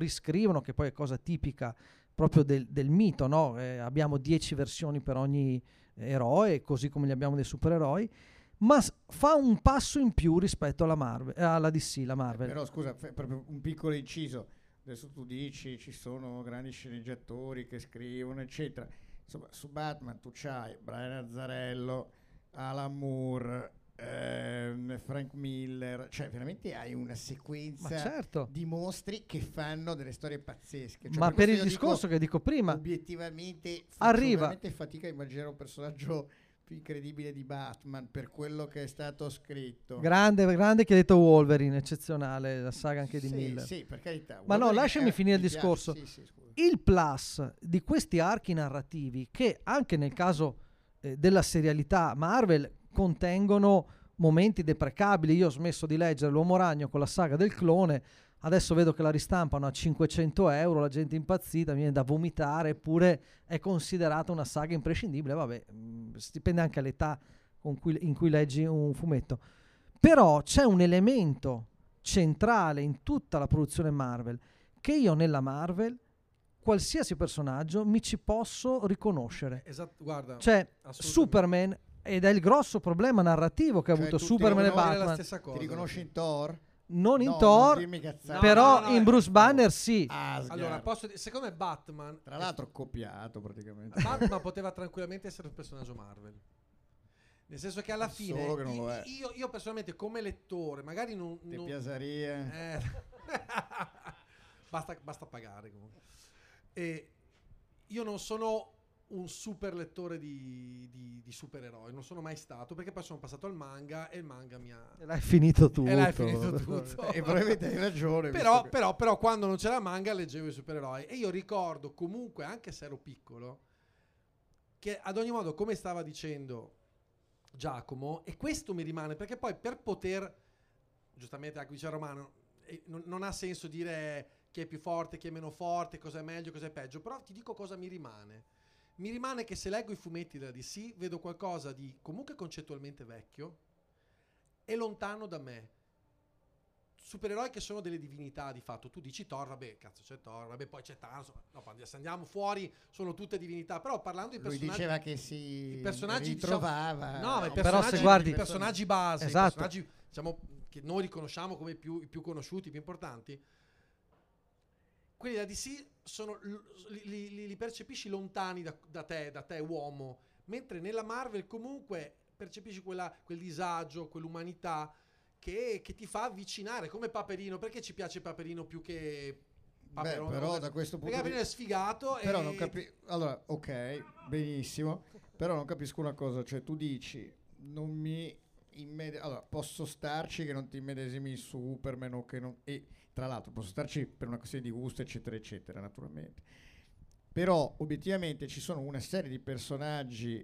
che poi è cosa tipica proprio del mito, no? Abbiamo 10 versioni per ogni eroe, così come li abbiamo dei supereroi, ma fa un passo in più rispetto alla Marvel, alla DC, la Marvel. Però scusa, proprio un piccolo inciso, adesso tu dici ci sono grandi sceneggiatori che scrivono eccetera, insomma su Batman tu c'hai Brian Azzarello, Alan Moore, Frank Miller, cioè veramente hai una sequenza, certo, di mostri che fanno delle storie pazzesche, cioè, ma per il discorso che dico prima, obiettivamente veramente fatica a immaginare un personaggio più incredibile di Batman per quello che è stato scritto. Grande che ha detto Wolverine, eccezionale la saga anche di Miller, sì, per carità, ma Wolverine, no, lasciami finire il discorso. Sì, il plus di questi archi narrativi, che anche nel caso della serialità Marvel contengono momenti deprecabili. Io ho smesso di leggere l'Uomo Ragno con la saga del clone, adesso vedo che la ristampano a 500 euro, la gente è impazzita, mi viene da vomitare, eppure è considerata una saga imprescindibile. Vabbè, dipende anche dall'età in cui leggi un fumetto. Però c'è un elemento centrale in tutta la produzione Marvel, che io nella Marvel qualsiasi personaggio mi ci posso riconoscere. Esatto, guarda, cioè Superman, ed è il grosso problema narrativo che ha avuto Superman e Batman. La stessa cosa. Ti riconosci in Thor? Non in Thor, però in Bruce Banner sì. Asgard. Allora, secondo me Batman, tra l'altro copiato praticamente. Batman poteva tranquillamente essere un personaggio Marvel. Nel senso che alla fine che non lo è. Io personalmente come lettore, magari non piasarie. Basta pagare comunque. E io non sono un super lettore di supereroi, non sono mai stato, perché poi sono passato al manga e il manga mi ha... E l'hai finito tutto. E probabilmente hai ragione. Però quando non c'era manga leggevo i supereroi, e io ricordo comunque, anche se ero piccolo, che ad ogni modo, come stava dicendo Giacomo, e questo mi rimane, perché poi per poter, giustamente anche dice Romano, non ha senso dire chi è più forte, chi è meno forte, cosa è meglio, cosa è peggio, però ti dico cosa mi rimane. Mi rimane che se leggo i fumetti della DC vedo qualcosa di comunque concettualmente vecchio e lontano da me. Supereroi che sono delle divinità di fatto. Tu dici Thor, vabbè, cazzo c'è Thor, vabbè, poi c'è Thanos, no, se andiamo fuori sono tutte divinità, però parlando di personaggi... Lui diceva che si ritrovava. Diciamo, no, però se guardi... I personaggi base, esatto. I personaggi, diciamo, che noi riconosciamo come i più conosciuti, i più importanti, quelli della DC sono, li percepisci lontani da te uomo, mentre nella Marvel comunque percepisci quel disagio, quell'umanità che ti fa avvicinare, come Paperino. Perché ci piace Paperino più che Paperone? Beh, però da questo punto Paperino è sfigato, però e... allora, ok, benissimo, però non capisco una cosa, cioè tu dici allora posso starci che non ti immedesimi Superman o che non... E tra l'altro posso starci per una questione di gusto, eccetera eccetera, naturalmente, però obiettivamente ci sono una serie di personaggi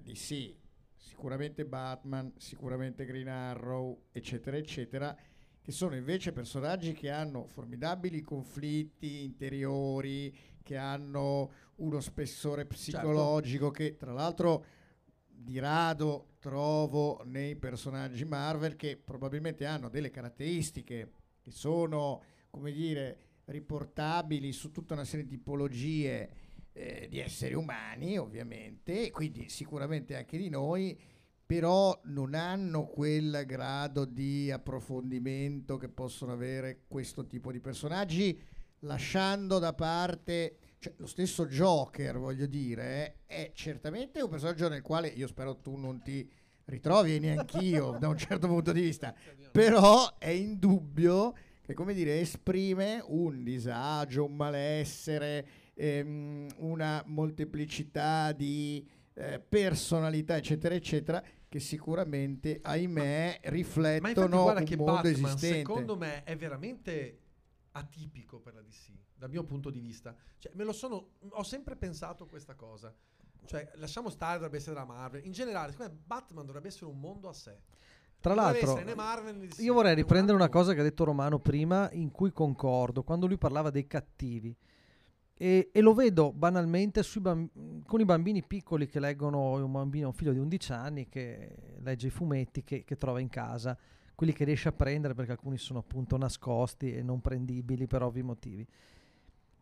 di sì, sicuramente Batman, sicuramente Green Arrow, eccetera eccetera, che sono invece personaggi che hanno formidabili conflitti interiori, che hanno uno spessore psicologico, certo, che tra l'altro di rado trovo nei personaggi Marvel, che probabilmente hanno delle caratteristiche che sono, come dire, riportabili su tutta una serie di tipologie di esseri umani, ovviamente, quindi sicuramente anche di noi, però non hanno quel grado di approfondimento che possono avere questo tipo di personaggi, lasciando da parte... Cioè, lo stesso Joker, voglio dire, è certamente un personaggio nel quale io spero tu non ti ritrovi, e neanch'io da un certo punto di vista, però è indubbio che, come dire, esprime un disagio, un malessere, una molteplicità di personalità, eccetera eccetera, che sicuramente, ahimè, riflettono un mondo Batman, esistente. Secondo me è veramente atipico per la DC, dal mio punto di vista, cioè, ho sempre pensato questa cosa, cioè lasciamo stare, dovrebbe essere la Marvel in generale, secondo me Batman dovrebbe essere un mondo a sé, tra l'altro io vorrei riprendere una cosa che ha detto Romano prima, in cui concordo, quando lui parlava dei cattivi, e lo vedo banalmente con i bambini piccoli che leggono, un figlio di 11 anni che legge i fumetti che trova in casa, quelli che riesce a prendere, perché alcuni sono appunto nascosti e non prendibili per ovvi motivi.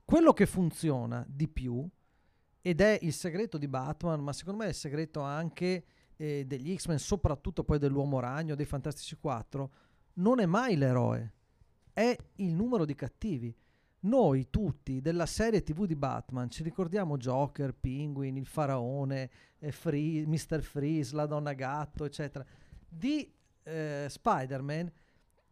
Quello che funziona di più, ed è il segreto di Batman, ma secondo me è il segreto anche degli X-Men, soprattutto poi dell'Uomo Ragno, dei Fantastici 4, non è mai l'eroe, è il numero di cattivi. Noi tutti della serie TV di Batman ci ricordiamo Joker, Penguin, il Faraone, Mr. Freeze, la Donna Gatto, eccetera. Di Spider-Man,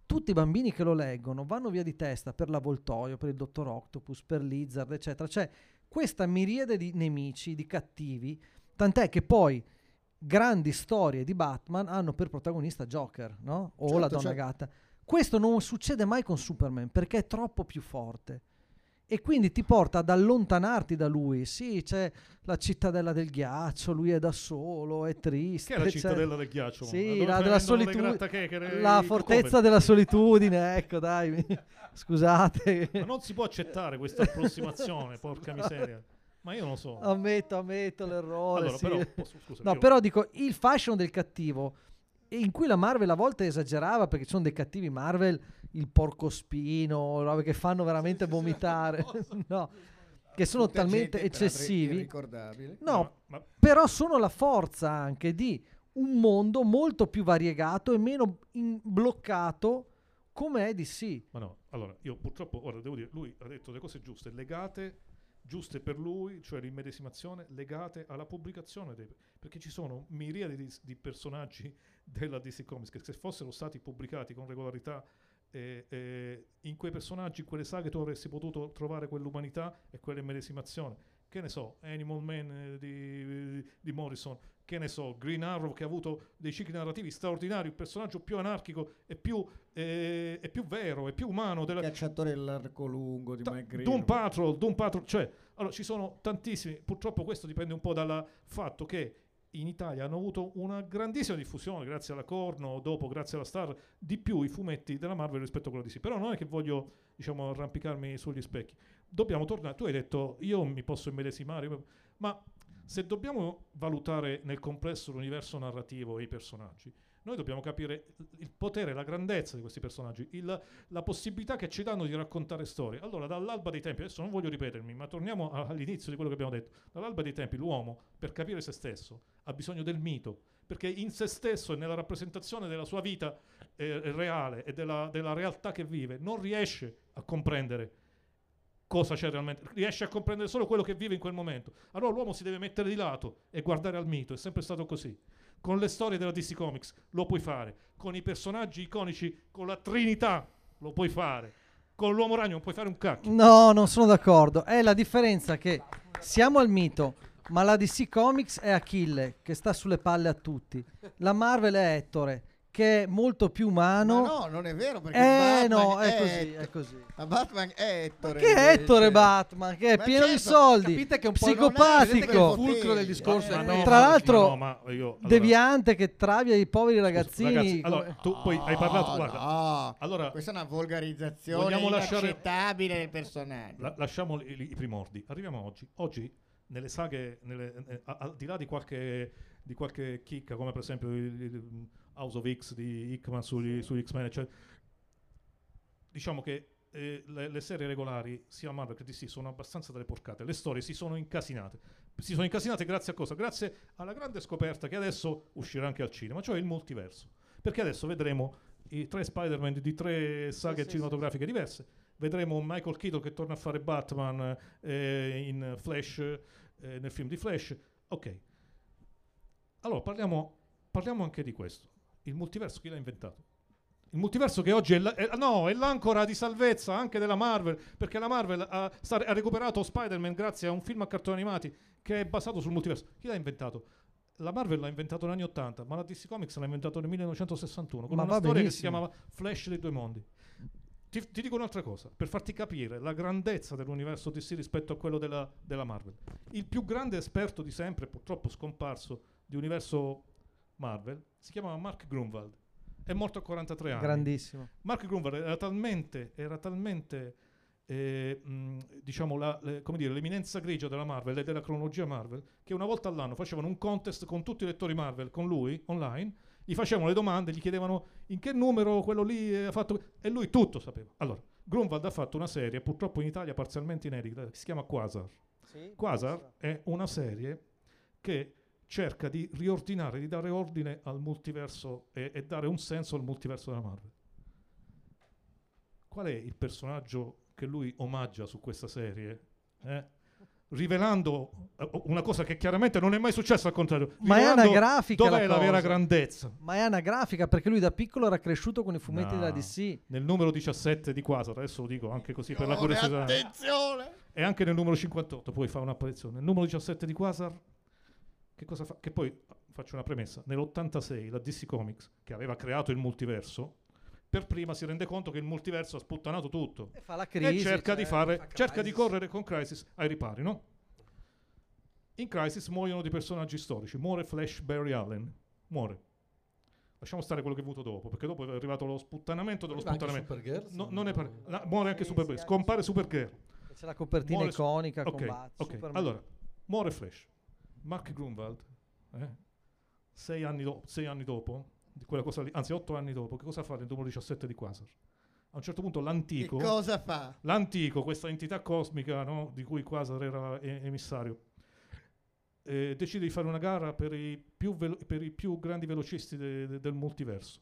tutti i bambini che lo leggono vanno via di testa per l'Avvoltoio, per il Dottor Octopus, per Lizard, eccetera. Cioè, questa miriade di nemici, di cattivi, tant'è che poi grandi storie di Batman hanno per protagonista Joker, no? O certo, la Donna Gatta. Questo non succede mai con Superman, perché è troppo più forte. e quindi ti porta ad allontanarti da lui. Sì, c'è la cittadella del ghiaccio, lui è da solo, è triste. Che è la cittadella del ghiaccio? Sì, la della solitudine, la fortezza della solitudine, ecco, dai, scusate. Ma non si può accettare questa approssimazione, porca miseria. Ma io non lo so. Ammetto l'errore. Allora, sì. Però dico, il fashion del cattivo, in cui la Marvel a volte esagerava, perché ci sono dei cattivi Marvel, il porcospino, robe che fanno veramente vomitare, no, che sono talmente eccessivi, no, però sono la forza anche di un mondo molto più variegato e meno bloccato come è DC. Ma no, allora io purtroppo, ora devo dire, lui ha detto le cose giuste, legate, giuste per lui, cioè l'immedesimazione, legate alla pubblicazione dei, perché ci sono miriadi di personaggi della DC Comics che, se fossero stati pubblicati con regolarità, in quei personaggi, in quelle saghe, tu avresti potuto trovare quell'umanità e quell'immedesimazione. Che ne so, Animal Man di Morrison, che ne so, Green Arrow, che ha avuto dei cicli narrativi straordinari, il personaggio più anarchico e più vero e più umano della... Cacciatore dell'arco lungo di Mike Green. Doom Patrol, cioè, allora ci sono tantissimi. Purtroppo questo dipende un po' dal fatto che in Italia hanno avuto una grandissima diffusione, grazie alla Corno, dopo grazie alla Star, di più i fumetti della Marvel rispetto a quello di DC. Però non è che voglio, diciamo, arrampicarmi sugli specchi. Dobbiamo tornare, tu hai detto io mi posso immedesimare, ma se dobbiamo valutare nel complesso l'universo narrativo e i personaggi, noi dobbiamo capire il potere, la grandezza di questi personaggi, la possibilità che ci danno di raccontare storie. Allora, dall'alba dei tempi, adesso non voglio ripetermi, ma torniamo all'inizio di quello che abbiamo detto, dall'alba dei tempi l'uomo, per capire se stesso, ha bisogno del mito, perché in se stesso e nella rappresentazione della sua vita reale e della realtà che vive non riesce a comprendere cosa c'è realmente, riesce a comprendere solo quello che vive in quel momento. Allora l'uomo si deve mettere di lato e guardare al mito, è sempre stato così. Con le storie della DC Comics lo puoi fare, con i personaggi iconici, con la Trinità lo puoi fare, con l'Uomo Ragno non puoi fare un cacchio. No, non sono d'accordo. È la differenza che siamo al mito, ma la DC Comics è Achille, che sta sulle palle a tutti. La Marvel è Ettore, che è molto più umano. Ma no, non è vero, perché Batman no, è così. Ma Batman è Ettore. Ma che è Ettore Batman? Che è pieno di soldi. Capite che è un psicopatico. Il fulcro del discorso. No, tra l'altro, deviante che travia i poveri ragazzini. Ragazzi, allora, tu poi hai parlato. Guarda, no. Allora, questa è una volgarizzazione inaccettabile del personaggio. Lasciamo i primordi. Arriviamo oggi. Oggi, nelle saghe, al di là di qualche chicca, come per esempio il House of X di Hickman sugli X-Men, cioè, diciamo che le serie regolari sia Marvel che DC sono abbastanza delle porcate, le storie si sono incasinate grazie a cosa? Grazie alla grande scoperta che adesso uscirà anche al cinema, cioè il multiverso, perché adesso vedremo i 3 Spider-Man di 3 saghe cinematografiche diverse, vedremo Michael Keaton che torna a fare Batman in Flash, nel film di Flash, ok. Allora parliamo anche di questo. Il multiverso chi l'ha inventato? Il multiverso che oggi è l'ancora di salvezza anche della Marvel, perché la Marvel ha recuperato Spider-Man grazie a un film a cartoni animati che è basato sul multiverso. Chi l'ha inventato? La Marvel l'ha inventato negli anni 80, ma la DC Comics l'ha inventato nel 1961 con una storia benissimo. Che si chiamava Flash dei due mondi. Ti dico un'altra cosa, per farti capire la grandezza dell'universo DC rispetto a quello della Marvel. Il più grande esperto di sempre, purtroppo scomparso, di universo Marvel, si chiamava Mark Grunwald, è morto a 43 anni. Grandissimo. Mark Grunwald era talmente diciamo come dire, l'eminenza grigia della Marvel e della cronologia Marvel, che una volta all'anno facevano un contest con tutti i lettori Marvel, con lui online, gli facevano le domande, gli chiedevano in che numero quello lì ha fatto, e lui tutto sapeva. Allora, Grunwald ha fatto una serie, purtroppo in Italia parzialmente inedita, che si chiama Quasar. Sì, Quasar è una serie che cerca di riordinare, di dare ordine al multiverso e dare un senso al multiverso della Marvel. Qual è il personaggio che lui omaggia su questa serie? Rivelando una cosa che chiaramente non è mai successa, al contrario. Ma è anagrafica. Dov'è la vera grandezza? Ma è anagrafica, perché lui da piccolo era cresciuto con i fumetti della DC. Nel numero 17 di Quasar, adesso lo dico anche così per la curiosità. Attenzione! E anche nel numero 58 poi fa un'apparizione. Nel numero 17 di Quasar che cosa fa? Che poi faccio una premessa. Nell'86 la DC Comics, che aveva creato il multiverso, per prima si rende conto che il multiverso ha sputtanato tutto e fa la crisi, e cerca di correre con Crisis ai ripari, no? In Crisis muoiono dei personaggi storici, muore Flash Barry Allen, muore. Lasciamo stare quello che è venuto dopo, perché dopo è arrivato lo sputtanamento dello sputtanamento. No, non è muore anche Supergirl, scompare Supergirl. C'è la copertina iconica, okay, Superman. Allora, muore Flash. Mark Grunwald, 6 anni dopo, di quella cosa lì, anzi 8 anni dopo, che cosa fa nel 2017 di Quasar? A un certo punto l'antico... Che cosa fa? L'antico, questa entità cosmica, no, di cui Quasar era emissario, decide di fare una gara per i più grandi velocisti del multiverso.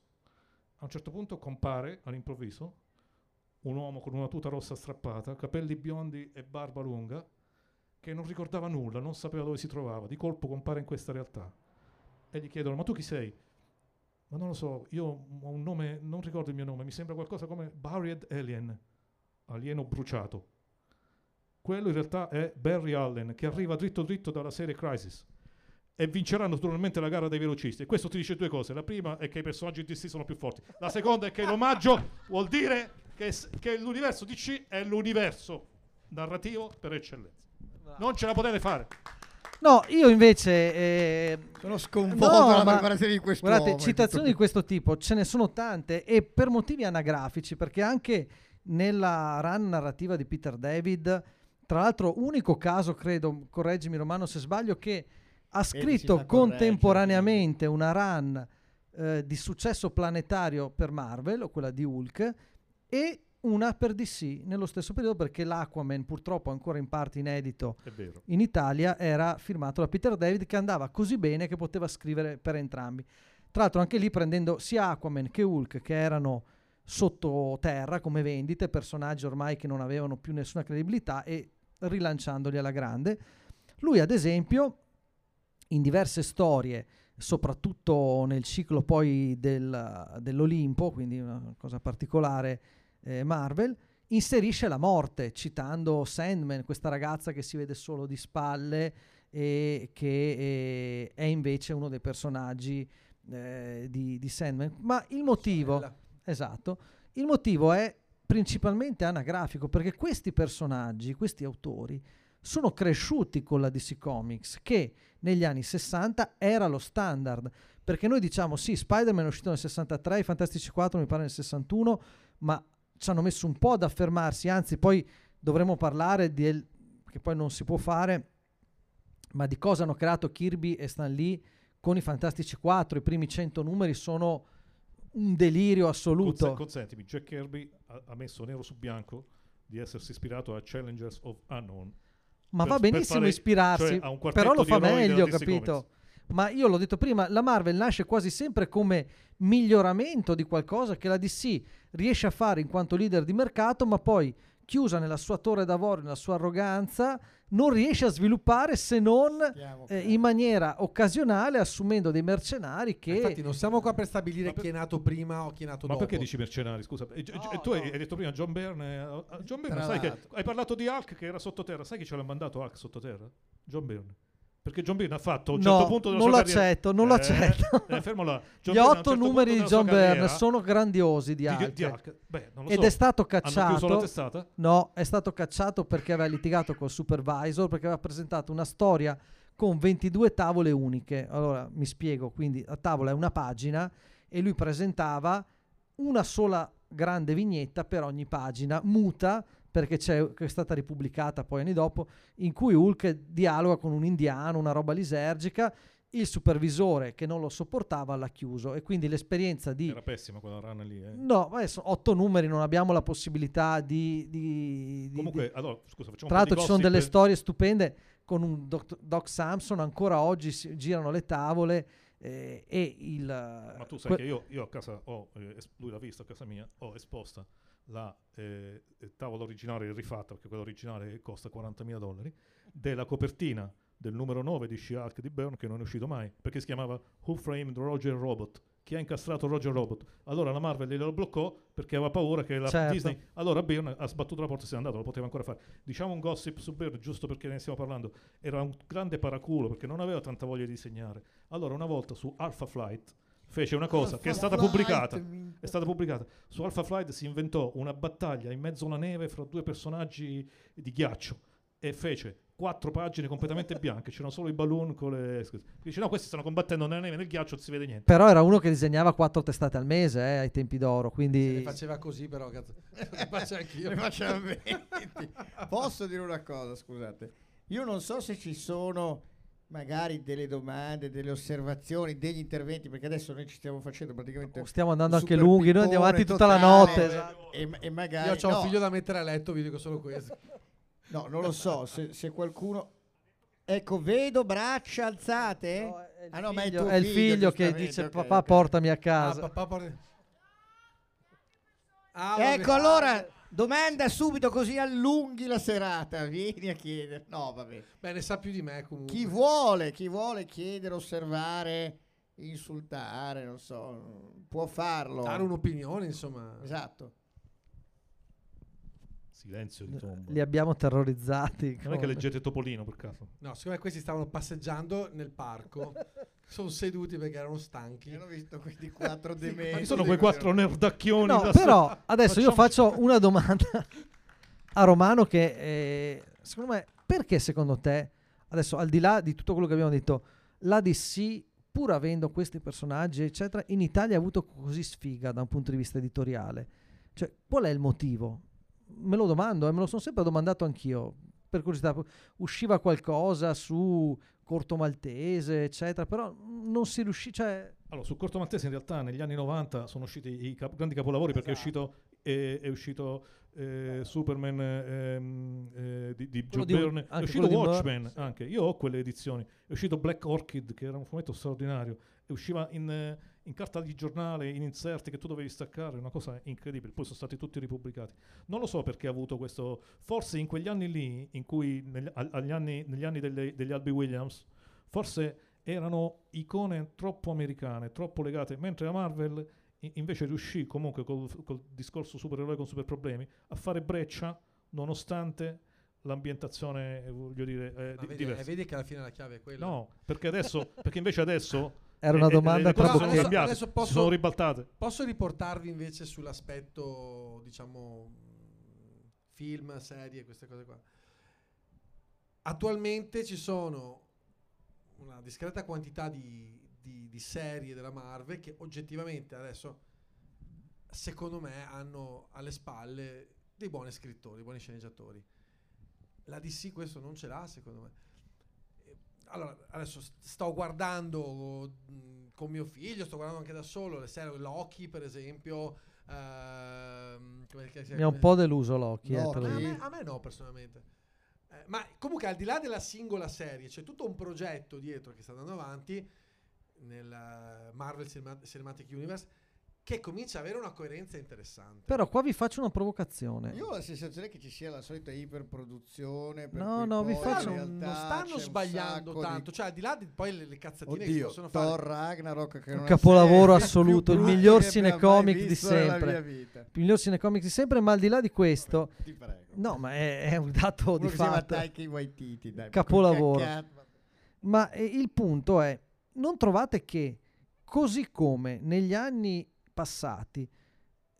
A un certo punto compare all'improvviso un uomo con una tuta rossa strappata, capelli biondi e barba lunga, che non ricordava nulla, non sapeva dove si trovava, di colpo compare in questa realtà. E gli chiedono, ma tu chi sei? Ma non lo so, io ho un nome, non ricordo il mio nome, mi sembra qualcosa come Buried Alien, alieno bruciato. Quello in realtà è Barry Allen, che arriva dritto dritto dalla serie Crisis, e vincerà naturalmente la gara dei velocisti. E questo ti dice due cose: la prima è che i personaggi DC sono più forti, la seconda è che l'omaggio vuol dire che l'universo DC è l'universo narrativo per eccellenza. Non ce la potete fare. No, io invece sono sconvolto dalla preparazione di questo. Guardate, citazioni di questo tipo ce ne sono tante, e per motivi anagrafici, perché anche nella run narrativa di Peter David, tra l'altro unico caso, credo, correggimi Romano se sbaglio, che ha scritto contemporaneamente una run di successo planetario per Marvel, quella di Hulk, e una per DC nello stesso periodo, perché l'Aquaman, purtroppo ancora in parte inedito in Italia, era firmato da Peter David, che andava così bene che poteva scrivere per entrambi. Tra l'altro anche lì prendendo sia Aquaman che Hulk, che erano sottoterra come vendite, personaggi ormai che non avevano più nessuna credibilità, e rilanciandoli alla grande. Lui ad esempio in diverse storie, soprattutto nel ciclo poi dell'Olimpo, quindi una cosa particolare Marvel, inserisce la morte, citando Sandman, questa ragazza che si vede solo di spalle e che è invece uno dei personaggi di Sandman. Ma il motivo, esatto, il motivo è principalmente anagrafico, perché questi personaggi, questi autori, sono cresciuti con la DC Comics, che negli anni 60 era lo standard, perché noi diciamo sì, Spider-Man è uscito nel 63, i Fantastici 4 mi pare nel 61, ma ci hanno messo un po' ad affermarsi, anzi poi dovremmo parlare del, che poi non si può fare, ma di cosa hanno creato Kirby e Stan Lee con i Fantastici 4. I primi 100 numeri sono un delirio assoluto. Consentimi, Jack Kirby ha messo nero su bianco di essersi ispirato a Challengers of Unknown. Ma va benissimo ispirarsi, cioè, però lo fa meglio, capito? Comics. Ma io l'ho detto prima, la Marvel nasce quasi sempre come miglioramento di qualcosa che la DC riesce a fare in quanto leader di mercato, ma poi chiusa nella sua torre d'avorio, nella sua arroganza, non riesce a sviluppare, se non in maniera occasionale, assumendo dei mercenari che... Infatti non siamo qua per stabilire chi è nato prima o chi è nato dopo. Ma perché dici mercenari, scusa? Hai detto prima John Byrne. John Byrne, sai che hai parlato di Hulk che era sottoterra, sai che ce l'ha mandato Hulk sottoterra? John Byrne. Perché John Byrne ha fatto a un certo punto della sua carriera... Non l'accetto. Fermo là. Gli 8 numeri di John Byrne sono grandiosi di Hulk. È stato cacciato. Hanno chiuso la testata? No, è stato cacciato perché aveva litigato col supervisor, perché aveva presentato una storia con 22 tavole uniche. Allora, mi spiego. Quindi la tavola è una pagina e lui presentava una sola grande vignetta per ogni pagina, muta, perché che è stata ripubblicata poi anni dopo, in cui Hulk dialoga con un indiano, una roba lisergica, il supervisore che non lo sopportava l'ha chiuso, e quindi l'esperienza di... Era pessima quella rana lì, No, adesso 8 numeri, non abbiamo la possibilità di comunque, allora, scusa, facciamo tra l'altro ci sono delle storie stupende con un Doc Samson, ancora oggi si girano le tavole, e il... Ma tu sai che io a casa ho, lui l'ha visto a casa mia, ho esposta la tavola originale rifatta, perché quella originale costa $40.000, della copertina del numero 9 di She-Hulk di Byrne, che non è uscito mai, perché si chiamava Who Framed Roger Robot, chi ha incastrato Roger Robot. Allora la Marvel glielo bloccò perché aveva paura che la Disney... Allora Byrne ha sbattuto la porta e se n'è andato, lo poteva ancora fare. Diciamo un gossip su Byrne, giusto perché ne stiamo parlando, era un grande paraculo perché non aveva tanta voglia di disegnare. Allora una volta su Alpha Flight fece una cosa che è stata pubblicata su Alpha Flight. Si inventò una battaglia in mezzo alla neve fra due personaggi di ghiaccio e fece 4 pagine completamente bianche, c'erano solo i balloon con le... Dice no, questi stanno combattendo nella neve, nel ghiaccio non si vede niente. Però era uno che disegnava 4 testate al mese, ai tempi d'oro, quindi... Se le faceva così però, cazzo. Le faccio anch'io. Le faceva 20. Posso dire una cosa, scusate. Io non so se ci sono magari delle domande, delle osservazioni, degli interventi, perché adesso noi ci stiamo facendo praticamente... stiamo andando anche lunghi, noi andiamo avanti tutta la notte. Esatto. E magari... Io ho un figlio da mettere a letto, vi dico solo questo. No, non lo so, se qualcuno... Ecco, vedo braccia alzate. No, è il figlio che dice papà, okay, portami a casa. Ah, papà, ecco, allora, domanda subito così allunghi la serata. Vieni a chiedere. No, vabbè. Beh, ne sa più di me comunque. Chi vuole chiedere, osservare, insultare, non so, può farlo. Dare un'opinione, insomma. Esatto. Silenzio di tomba. Li abbiamo terrorizzati. Non è che leggete Topolino per caso? No, siccome questi stavano passeggiando nel parco, sono seduti perché erano stanchi. Io ho visto questi 4 dementi. Ci sono quei 4 nerdacchioni. No, però adesso io faccio una domanda a Romano che secondo me, perché secondo te, adesso al di là di tutto quello che abbiamo detto, la DC, pur avendo questi personaggi eccetera, in Italia ha avuto così sfiga da un punto di vista editoriale? Cioè, qual è il motivo? Me lo domando, me lo sono sempre domandato anch'io, per curiosità. Usciva qualcosa su Corto Maltese, eccetera, però non si riuscì, cioè... Allora, su Corto Maltese in realtà negli anni 90 sono usciti i grandi capolavori, esatto, perché è uscito Superman di John Byrne, è uscito Watchmen, sì, anche. Io ho quelle edizioni. È uscito Black Orchid, che era un fumetto straordinario, e usciva in carta di giornale, in inserti che tu dovevi staccare, una cosa incredibile. Poi sono stati tutti ripubblicati. Non lo so perché ha avuto questo, forse in quegli anni lì, in cui negli anni degli Albie Williams, forse erano icone troppo americane, troppo legate, mentre la Marvel invece riuscì comunque col discorso supereroe con super problemi a fare breccia nonostante l'ambientazione, voglio dire, diversa. Vedi che alla fine la chiave è quella. No, perché invece adesso era una domanda tra bocche. Adesso sono ribaltate. Posso riportarvi invece sull'aspetto, diciamo, film, serie, queste cose qua. Attualmente ci sono una discreta quantità di serie della Marvel che oggettivamente adesso, secondo me, hanno alle spalle dei buoni scrittori, dei buoni sceneggiatori. La DC questo non ce l'ha, secondo me. Allora, adesso sto guardando con mio figlio, sto guardando anche da solo le serie, Loki per esempio. Mi ha un po' deluso Loki. No, a me no, personalmente. Ma comunque al di là della singola serie c'è tutto un progetto dietro che sta andando avanti nel Marvel Cinematic Universe che comincia ad avere una coerenza interessante. Però qua vi faccio una provocazione. Io ho la sensazione che ci sia la solita iperproduzione. No, vi faccio non stanno sbagliando tanto. Cioè, al di là di poi le cazzatine che possono fare. Thor Ragnarok, che un capolavoro assoluto, il miglior cinecomic di sempre. Il miglior cinecomic di sempre, ma al di là di questo. Ti prego. No, ma è un dato di fatto. Dai, capolavoro. Ma il punto è, non trovate che così come negli anni passati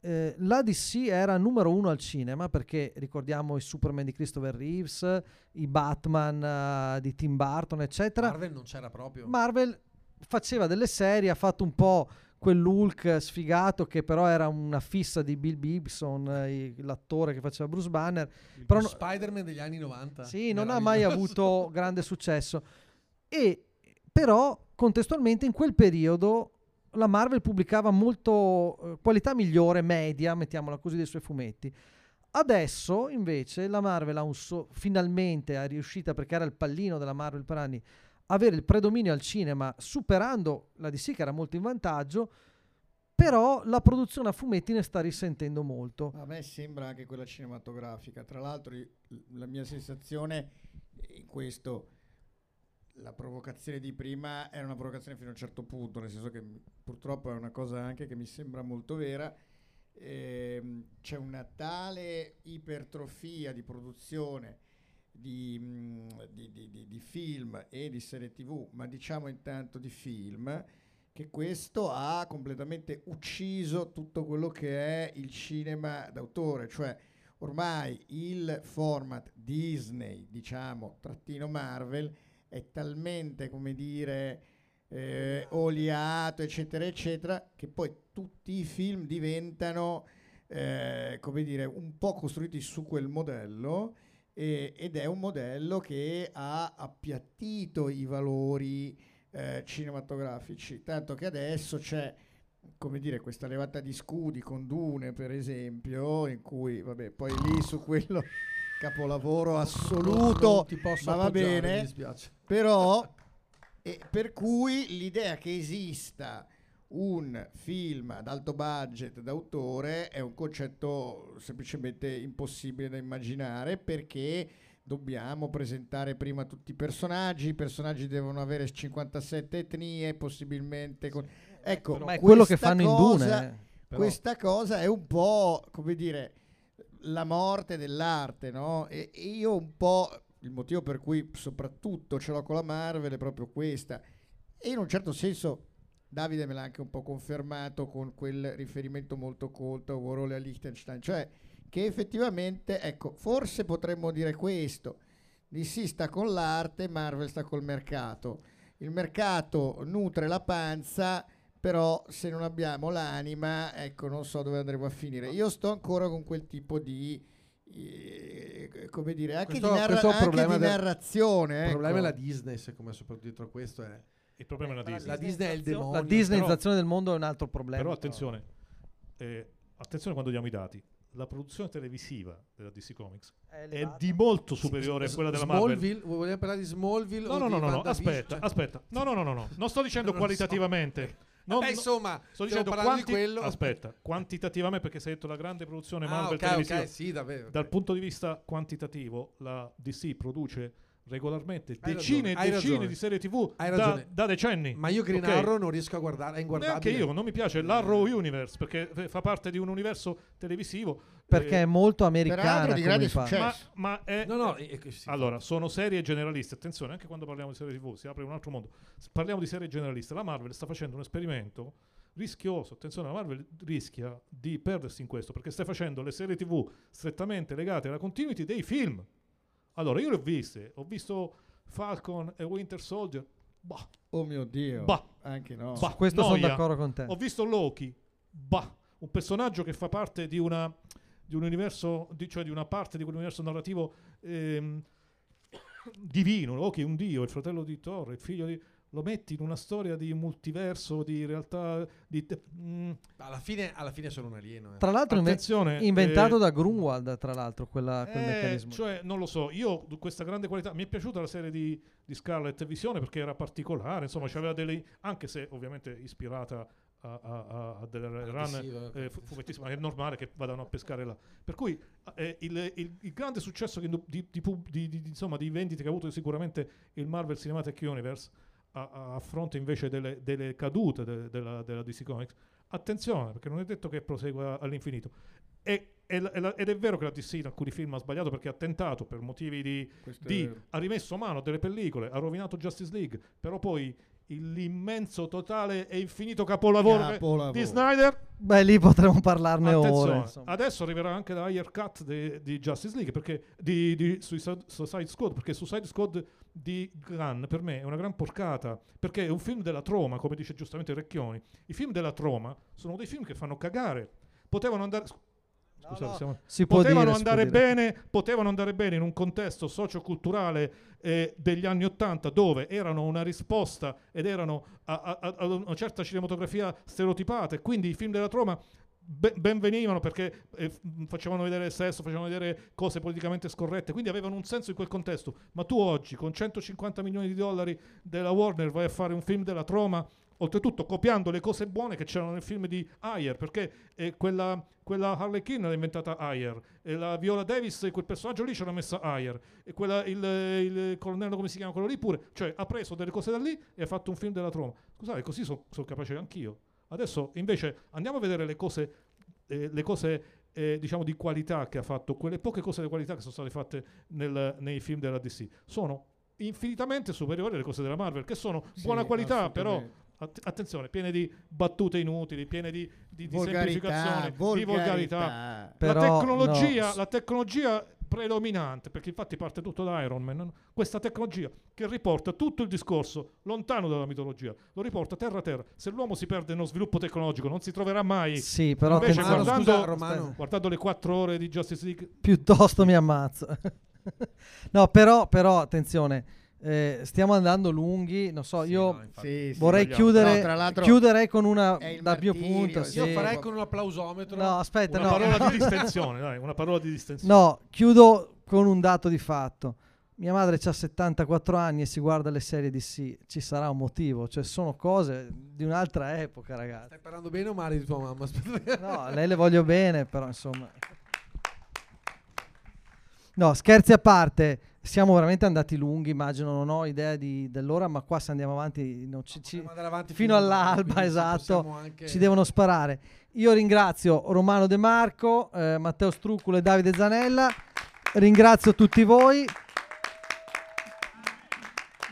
la DC era numero 1 al cinema, perché ricordiamo i Superman di Christopher Reeves, i Batman di Tim Burton eccetera. Marvel non c'era proprio. Marvel faceva delle serie, ha fatto un po' quell'Hulk sfigato che però era una fissa di Bill Gibson, l'attore che faceva Bruce Banner, però Spider-Man degli anni 90. Sì, non ha mai avuto grande successo. E però contestualmente in quel periodo la Marvel pubblicava molto qualità migliore, media, mettiamola così, dei suoi fumetti. Adesso invece la Marvel ha finalmente è riuscita, perché era il pallino della Marvel per anni, avere il predominio al cinema, superando la DC che era molto in vantaggio, però la produzione a fumetti ne sta risentendo molto. A me sembra anche quella cinematografica. Tra l'altro la mia sensazione in questo... La provocazione di prima era una provocazione fino a un certo punto, nel senso che purtroppo è una cosa anche che mi sembra molto vera. C'è una tale ipertrofia di produzione di film e di serie TV, ma diciamo intanto di film, che questo ha completamente ucciso tutto quello che è il cinema d'autore, cioè ormai il format Disney, diciamo, trattino Marvel, è talmente, come dire, oliato, eccetera, eccetera, che poi tutti i film diventano, come dire, un po' costruiti su quel modello, ed è un modello che ha appiattito i valori cinematografici, tanto che adesso c'è, come dire, questa levata di scudi con Dune, per esempio, in cui, vabbè, poi lì su quello capolavoro assoluto, ma va bene, mi dispiace, però, per cui l'idea che esista un film ad alto budget d'autore è un concetto semplicemente impossibile da immaginare, perché dobbiamo presentare prima tutti i personaggi devono avere 57 etnie, possibilmente con... Ecco, ma è quello che fanno in Dune. Questa cosa è un po', come dire, la morte dell'arte, no? E io un po', il motivo per cui soprattutto ce l'ho con la Marvel è proprio questa, e in un certo senso Davide me l'ha anche un po' confermato con quel riferimento molto colto a Warhol e a Liechtenstein, cioè che effettivamente, ecco, forse potremmo dire questo, DC sta con l'arte, Marvel sta col mercato, il mercato nutre la panza, però se non abbiamo l'anima, ecco, non so dove andremo a finire. Io sto ancora con quel tipo di, come dire, anche questo, di, anche di narrazione. Il problema è la Disney, secondo me, soprattutto dietro questo è... Il problema è la Disney. La Disney è il demonio. La Disneyizzazione del mondo è un altro problema. Però attenzione, attenzione quando diamo i dati. La produzione televisiva della DC Comics è di molto superiore a quella della Marvel. Vogliamo parlare di Smallville? No, aspetta. No. Non sto dicendo qualitativamente. Insomma, sto dicendo quantitativamente, perché si è detto la grande produzione Marvel televisiva. Okay, sì, davvero. Dal punto di vista quantitativo, la DC produce regolarmente decine di serie TV da decenni. Ma io Green Arrow non riesco a guardare, è inguardabile. Neanche io, non mi piace l'Arrow Universe, perché fa parte di un universo televisivo, perché è molto americana di grande successo. Ma è, allora, sono serie generaliste, attenzione, anche quando parliamo di serie TV si apre un altro mondo. Parliamo di serie generaliste, la Marvel sta facendo un esperimento rischioso, attenzione, la Marvel rischia di perdersi in questo, perché sta facendo le serie TV strettamente legate alla continuity dei film. Allora, io le ho viste, ho visto Falcon e Winter Soldier. Bah. Oh mio Dio. Bah. Anche no. Bah. Su questo sono d'accordo con te. Ho visto Loki. Bah. Un personaggio che fa parte di una di un universo, cioè di una parte di quell'universo narrativo divino. Loki è un dio, il fratello di Thor, il figlio di... Lo metti in una storia di multiverso, di realtà... Alla fine è solo un alieno. Tra l'altro inventato da Grunwald, tra l'altro, quel meccanismo. Cioè, non lo so, io questa grande qualità... Mi è piaciuta la serie di Scarlet Visione, perché era particolare, insomma, c'aveva delle... Anche se ovviamente ispirata a delle run fumettissime, è normale che vadano a pescare là. Per cui il grande successo di vendite che ha avuto sicuramente il Marvel Cinematic Universe, a fronte invece delle cadute della DC Comics, attenzione, perché non è detto che prosegua all'infinito, ed è vero che la DC in alcuni film ha sbagliato, perché ha tentato per motivi ha rimesso mano a delle pellicole, ha rovinato Justice League, però poi l'immenso, totale e infinito capolavoro di Snyder, beh, lì potremmo parlarne ore, insomma. Adesso arriverà anche la higher cut di Justice League, perché di Suicide Squad, perché Suicide Squad di Gunn per me è una gran porcata, perché è un film della troma, come dice giustamente Recchioni. I film della troma sono dei film che fanno cagare. Potevano andare potevano andare bene in un contesto socioculturale degli anni '80, dove erano una risposta ed erano a una certa cinematografia stereotipata, e quindi i film della troma ben venivano, perché facevano vedere il sesso, facevano vedere cose politicamente scorrette, quindi avevano un senso in quel contesto. Ma tu oggi con $150 milioni della Warner vai a fare un film della troma, oltretutto copiando le cose buone che c'erano nel film di Ayer, perché quella Harley Quinn l'ha inventata Ayer, e la Viola Davis, quel personaggio lì, ce l'ha messa Ayer, e il colonnello, come si chiama quello lì, pure, cioè ha preso delle cose da lì e ha fatto un film della troma. Scusate, così sono capace anch'io. Adesso invece andiamo a vedere le cose diciamo di qualità che ha fatto, quelle poche cose di qualità che sono state fatte nei film della DC sono infinitamente superiori alle cose della Marvel, che sono buona qualità, però attenzione, piene di battute inutili, piene di semplificazione, volgarità. Però la tecnologia predominante, perché infatti parte tutto da Iron Man, no? Questa tecnologia che riporta tutto il discorso lontano dalla mitologia, lo riporta terra a terra. Se l'uomo si perde nello sviluppo tecnologico non si troverà mai. Sì, però invece guardando le 4 ore di Justice League piuttosto mi ammazzo. No, però attenzione, stiamo andando lunghi, non so, vorrei chiudere con una dal mio punto. Io farei con un applausometro. No, aspetta, una parola di distensione, dai, una parola di distensione. No, chiudo con un dato di fatto. Mia madre ha 74 anni e si guarda le serie DC, ci sarà un motivo, cioè sono cose di un'altra epoca, ragazzi. Stai parlando bene o male di tua mamma? No, lei le voglio bene, però insomma. No, scherzi a parte, siamo veramente andati lunghi, immagino, non ho idea dell'ora, ma qua se andiamo avanti, avanti fino all'alba, esatto, ci devono sparare. Io ringrazio Romano De Marco, Matteo Struccolo e Davide Zanella, ringrazio tutti voi.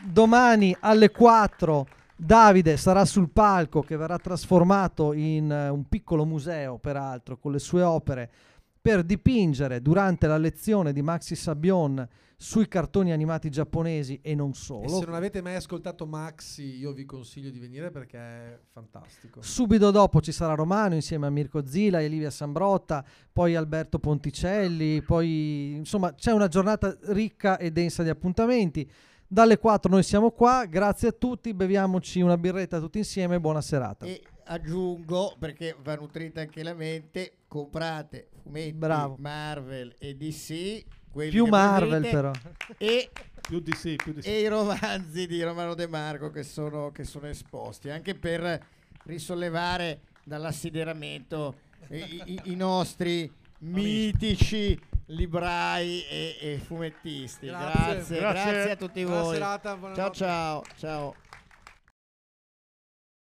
Domani alle 4 Davide sarà sul palco, che verrà trasformato in un piccolo museo, peraltro, con le sue opere, per dipingere durante la lezione di Maxi Sabion sui cartoni animati giapponesi e non solo. E se non avete mai ascoltato Maxi, io vi consiglio di venire perché è fantastico. Subito dopo ci sarà Romano insieme a Mirko Zila e Livia Sambrotta, poi Alberto Ponticelli, poi insomma c'è una giornata ricca e densa di appuntamenti. Dalle 4 noi siamo qua, grazie a tutti, beviamoci una birretta tutti insieme, buona serata. E aggiungo, perché va nutrita anche la mente, comprate fumetti Marvel e DC, più Marvel però, e più DC. E i romanzi di Romano De Marco che sono esposti, anche per risollevare dall'assideramento i nostri mitici librai e fumettisti. Grazie a tutti voi. Buona serata, ciao.